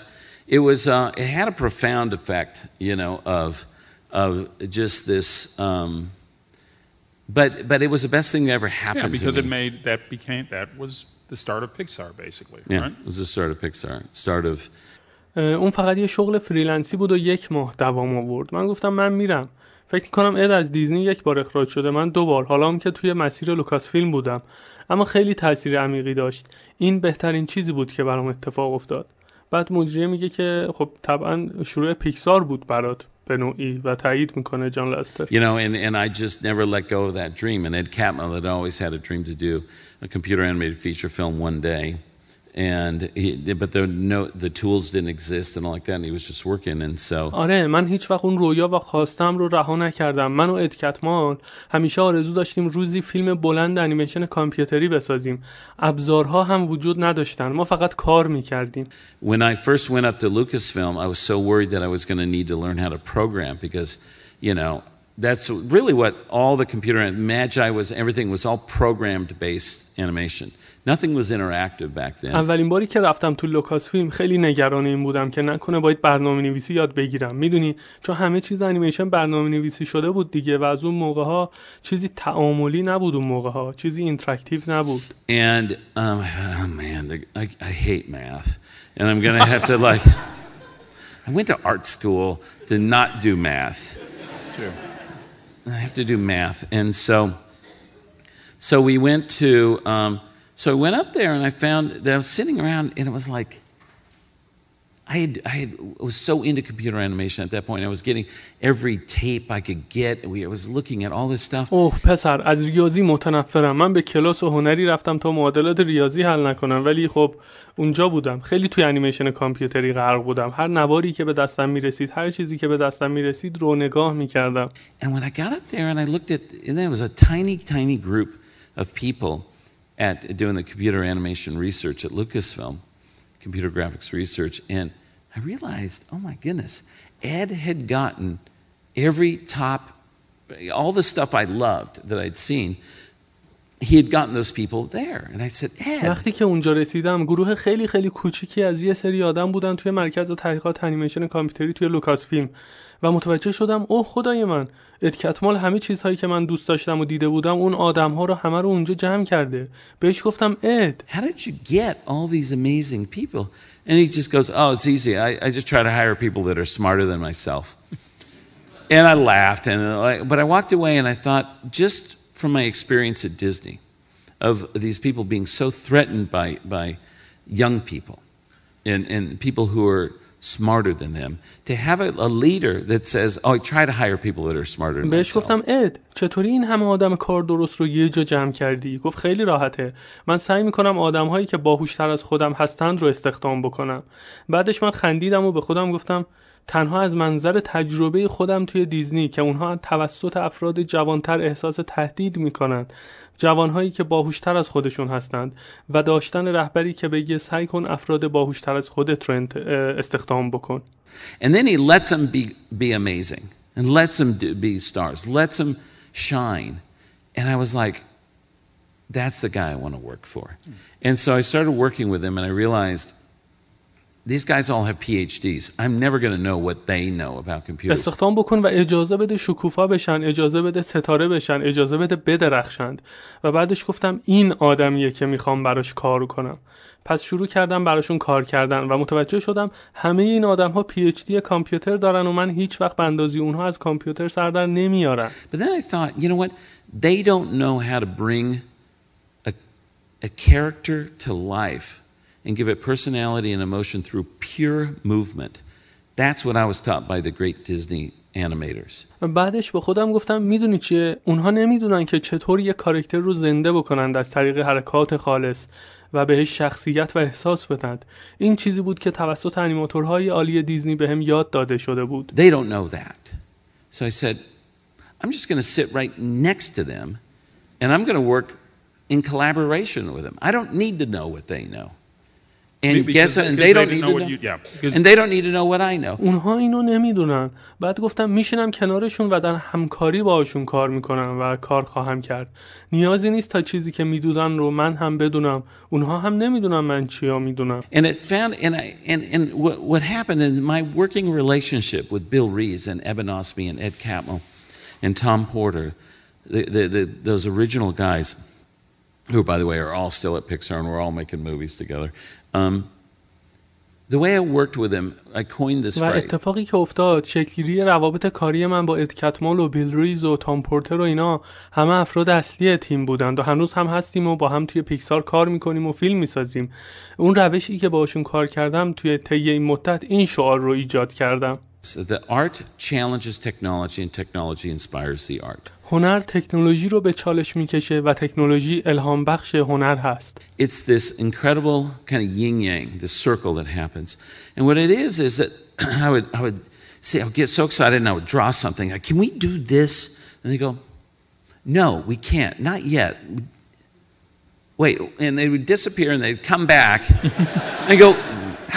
it was uh, it had a profound effect you know of of just this. Um, but but it was the best thing that ever happened. Yeah, because to me. It made that became that was. The start of Pixar basically, yeah, right? It was the start of Pixar. Start of اون فقط یه شغل فریلنسی بود و یک ماه دوام آورد. من گفتم من میرم. فکر می‌کنم اد از دیزنی یک بار اخراج شده، من دو بار، حالا هم که توی مسیر لوکاس فیلم بودم، اما خیلی تاثیر عمیقی داشت. این بهترین چیزی بود که برام اتفاق افتاد. بعد مجری میگه که خب طبعا شروع پیکسار بود برات به نوعی و تایید میکنه جان لستر. You know, and and I just never let go of that dream. And Ed Catmull had always had a dream to do a computer animated feature film one day, and he, but the no the tools didn't exist and all like that. And he was just working, and so. آره من هیچ وقت اون رویا و خواستم رو رها نکردم. من و اد کتمان همیشه آرزو داشتیم روزی فیلم بلند انیمیشن کامپیوتری بسازیم. ابزارها هم وجود نداشتن. ما فقط کار میکردیم. When I first went up to Lucasfilm, I was so worried that I was going to need to learn how to program because, you know, that's really what all the computer and MAGI was, everything was all programmed based animation. Nothing was interactive back then. اولین باری که رفتم تو لوکاس فیلم خیلی نگران این بودم که نکنه باید برنامه‌نویسی یاد بگیرم. میدونی چون همه چیز انیمیشن برنامه‌نویسی شده بود دیگه و از اون موقع‌ها چیزی تعاملی نبود اون موقع‌ها، چیزی اینتراکتیو نبود. And um, oh man, I, I hate math. And I'm going to have to like I went to art school to not do math. Sure. I have to do math, and so, so we went to, um, so I went up there, and I found that I was sitting around, and it was like, I had, I had, was so into computer animation at that point. I was getting every tape I could get. We, I was looking at all this stuff. Oh, پسر از ریاضی متنفرم. من به کلاس و هنری رفتم تا معادلات ریاضی حل نکنم. ولی خب اونجا بودم. خیلی توی انیمیشن کامپیوتری غرق بودم. هر نواری که به دستم میرسید، هر چیزی که به دستم میرسید رو نگاه میکردم. And when I got up there and I looked at, and there was a tiny, tiny group of people at doing the computer animation research at Lucasfilm. Computer graphics research, and I realized, oh my goodness, Ed had gotten every top, all the stuff I loved that I'd seen, he had gotten those people there. And I said, Ed. وقتی که اونجا رسیدم، گروه خیلی خیلی کوچیکی از یه سری آدم بودن توی مرکز تحقیقات انیمیشن کامپیوتری توی لوکاس فیلم و متوجه شدم اوه خدای من، اد کتمال همه چیزهایی که من دوست داشتم و دیده بودم اون آدم‌ها رو همه رو اونجا جمع کرده. بهش گفتم اد How did you get all these amazing people? And he just goes, "Oh, it's easy. I I just try to hire people that are smarter than myself." And I laughed and I, but I walked away and I thought just from my experience at Disney of these people being so threatened by by young people and, and people who are smarter than them, to have a, a leader that says, oh, I try to hire people that are smarter than بهش myself. گفتم اد چطوری این همه آدم کار درست رو یه جا جمع کردی؟ گفت خیلی راحته. من سعی میکنم آدم‌هایی که باهوش‌تر از خودم هستند رو استخدام بکنم. بعدش من خندیدم و به خودم گفتم تنها از منظر تجربه خودم توی دیزنی که اونها توسط افراد جوانتر احساس تهدید میکنند، جوانهایی که باهوشتر از خودشون هستند، و داشتن رهبری که بگه سعی کن افراد باهوشتر از خودت رو استخدام بکن. And then he lets them be, be amazing and lets them do, be stars, lets them shine. And I was like, that's the guy I want to work for. And so I started working with him and I realized these guys all have PhDs. I'm never going to know what they know about computers. استخدام بکن و اجازه بده شکوفا بشن، اجازه بده ستاره بشن، اجازه بده بدرخشند. و بعدش گفتم این آدمیه که میخوام براش کار کنم. پس شروع کردم براشون کار کردن و متوجه شدم همه این آدم‌ها PhD کامپیوتر دارن و من هیچ وقت به اندازی اونها از کامپیوتر سر در نمیارم. But then I thought, you know what? They don't know how to bring a, a character to life and give it personality and emotion through pure movement. That's what I was taught by the great Disney animators. بعدش به خودم گفتم میدونی چیه؟ اونها نمیدونن که چطور یک کاراکتر رو زنده بکنند از طریق حرکات خالص و بهش شخصیت و احساس بدند. این چیزی بود که توسط انیماتورهای عالی دیزنی بهم یاد داده شده بود. They don't know that. So I said, I'm just going to sit right next to them and I'm going to work in collaboration with them. I don't need to know what they know. And guess and they don't need to know. And they don't need to know what I know. اونها اینو نمیدونن. بعد گفتم میشینم کنارشون و در همکاری باهاشون کار میکنم و کار خواهم کرد. نیازی نیست تا چیزی که میدونن رو من هم بدونم. اونها هم نمیدونن من چیا میدونم. And it found and I, and and what happened in my working relationship with Bill Rees and Eben Osby and Ed Catmull and Tom Porter, the, the, the, those original guys who, by the way, are all still at Pixar and we're all making movies together. Um, the way I worked with him, I coined this phrase. و اتفاقی که افتاد شکلگیری روابط کاری من با اد کتمال و بیل ریز و تام پورتر و اینا همه افراد اصلی تیم بودند و هنوز هم هستیم و با هم توی پیکسار کار میکنیم و فیلم میسازیم. اون روشی که باشون کار کردم توی طی این مدت این شعار رو ایجاد کردم. So the art challenges technology and technology inspires the art. هنر تکنولوژی رو به چالش میکشه و تکنولوژی الهام بخش هنر هست. It's this incredible kind of yin yang, this circle that happens. And what it is is that I would I would say I would get so excited and I would draw something. Like, can we do this? And they go, no, we can't. Not yet. Wait, and they would disappear and they'd come back. And I go,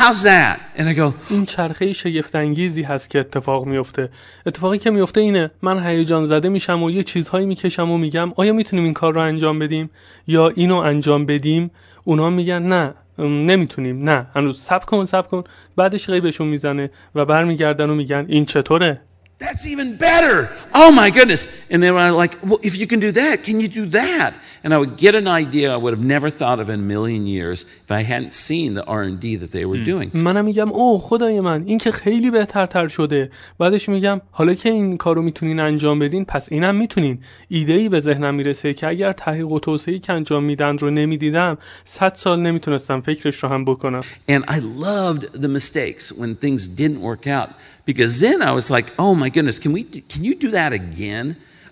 how's that? And I go. این چرخه شگفت انگیزی هست که اتفاق میفته. اتفاقی که میفته اینه، من هیجان زده میشم و یه چیزهایی میکشم و میگم آیا میتونیم این کار رو انجام بدیم یا اینو انجام بدیم؟ اونا میگن نه نمیتونیم، نه هنوز، صبر کن صبر کن. بعدش غیبشون میزنه و برمیگردن و میگن این چطوره؟ That's even better. Oh my goodness. And they were like, well, if you can do that, can you do that? And I would get an idea I would have never thought of in a million years if I hadn't seen the آر اند دی that they were doing. منم میگم اوه خدای من این که خیلی بهترتر شده. بعدش میگم حالا که این کارو میتونین انجام بدین پس اینم میتونین. ایده‌ای به ذهنم میرسه که اگر تحقیق و توسعه‌ای که انجام میدن رو نمیدیدم صد سال نمیتونستم فکرش رو هم بکنم. And I loved the mistakes when things didn't work out. Because then I was like, oh my goodness, can we do, can you do that again?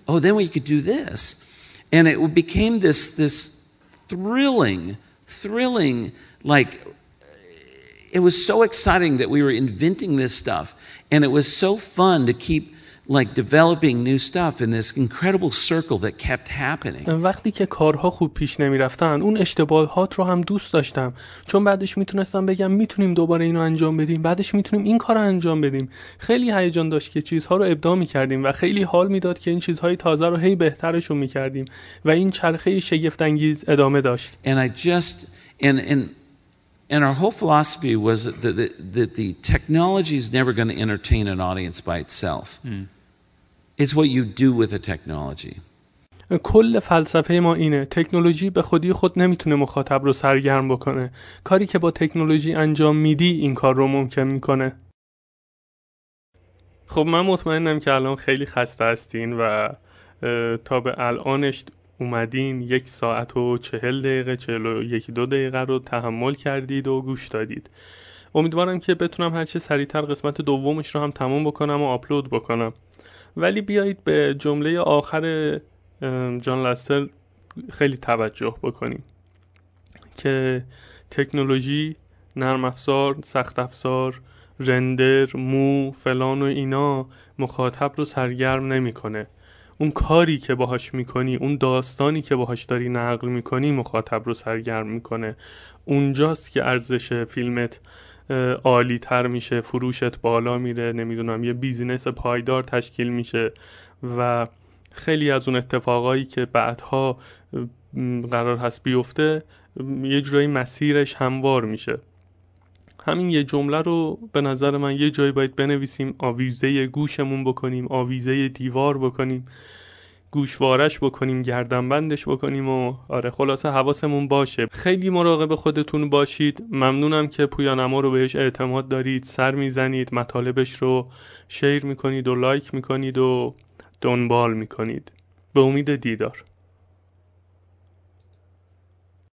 Oh, then we could do this. And it became this this thrilling, thrilling, like it was so exciting that we were inventing this stuff. And it was so fun to keep like developing new stuff in this incredible circle that kept happening. وقتی که کارها خوب پیش نمیرفتن اون اشتباهات رو هم دوست داشتم، چون بعدش میتونستم بگم میتونیم دوباره اینو انجام بدیم، بعدش میتونیم این کارو انجام بدیم. خیلی هیجان داشت که چیزها رو ابداع میکردیم و خیلی حال میداد که این چیزهای تازه رو هی بهترشون میکردیم و این چرخه شگفت انگیز ادامه داشت. And I just and and And our whole philosophy was that the, that the technology is never going to entertain an audience by itself. Mm. It's what you do with the technology. کل فلسفه ما اینه، تکنولوژی به خودی خود نمیتونه مخاطب رو سرگرم بکنه. کاری که با تکنولوژی انجام میدی این کار رو ممکن میکنه. خب من مطمئنم که الان خیلی خسته هستین و تا به الانش اومدین یک ساعت و چهل دقیقه چهل و یک دو دقیقه رو تحمل کردید و گوش دادید. امیدوارم که بتونم هرچه سریعتر قسمت دومش رو هم تموم بکنم و آپلود بکنم. ولی بیایید به جمله آخر جان لستر خیلی توجه بکنیم که تکنولوژی، نرم افزار، سخت افزار، رندر، مو، فلان و اینا مخاطب رو سرگرم نمی کنه. اون کاری که باهاش میکنی، اون داستانی که باهاش داری نقل میکنی مخاطب رو سرگرم میکنه. اونجاست که ارزش فیلمت عالی تر میشه، فروشت بالا میره، نمیدونم یه بیزینس پایدار تشکیل میشه و خیلی از اون اتفاقایی که بعدها قرار هست بیفته یه جورایی مسیرش هموار میشه. همین یه جمله رو به نظر من یه جایی باید بنویسیم، آویزه گوشمون بکنیم، آویزه دیوار بکنیم، گوشوارش بکنیم، گردنبندش بکنیم و آره خلاصه حواسمون باشه. خیلی مراقب خودتون باشید. ممنونم که پویانما رو بهش اعتماد دارید، سر میزنید، مطالبش رو شیر میکنید و لایک میکنید و دنبال میکنید. به امید دیدار.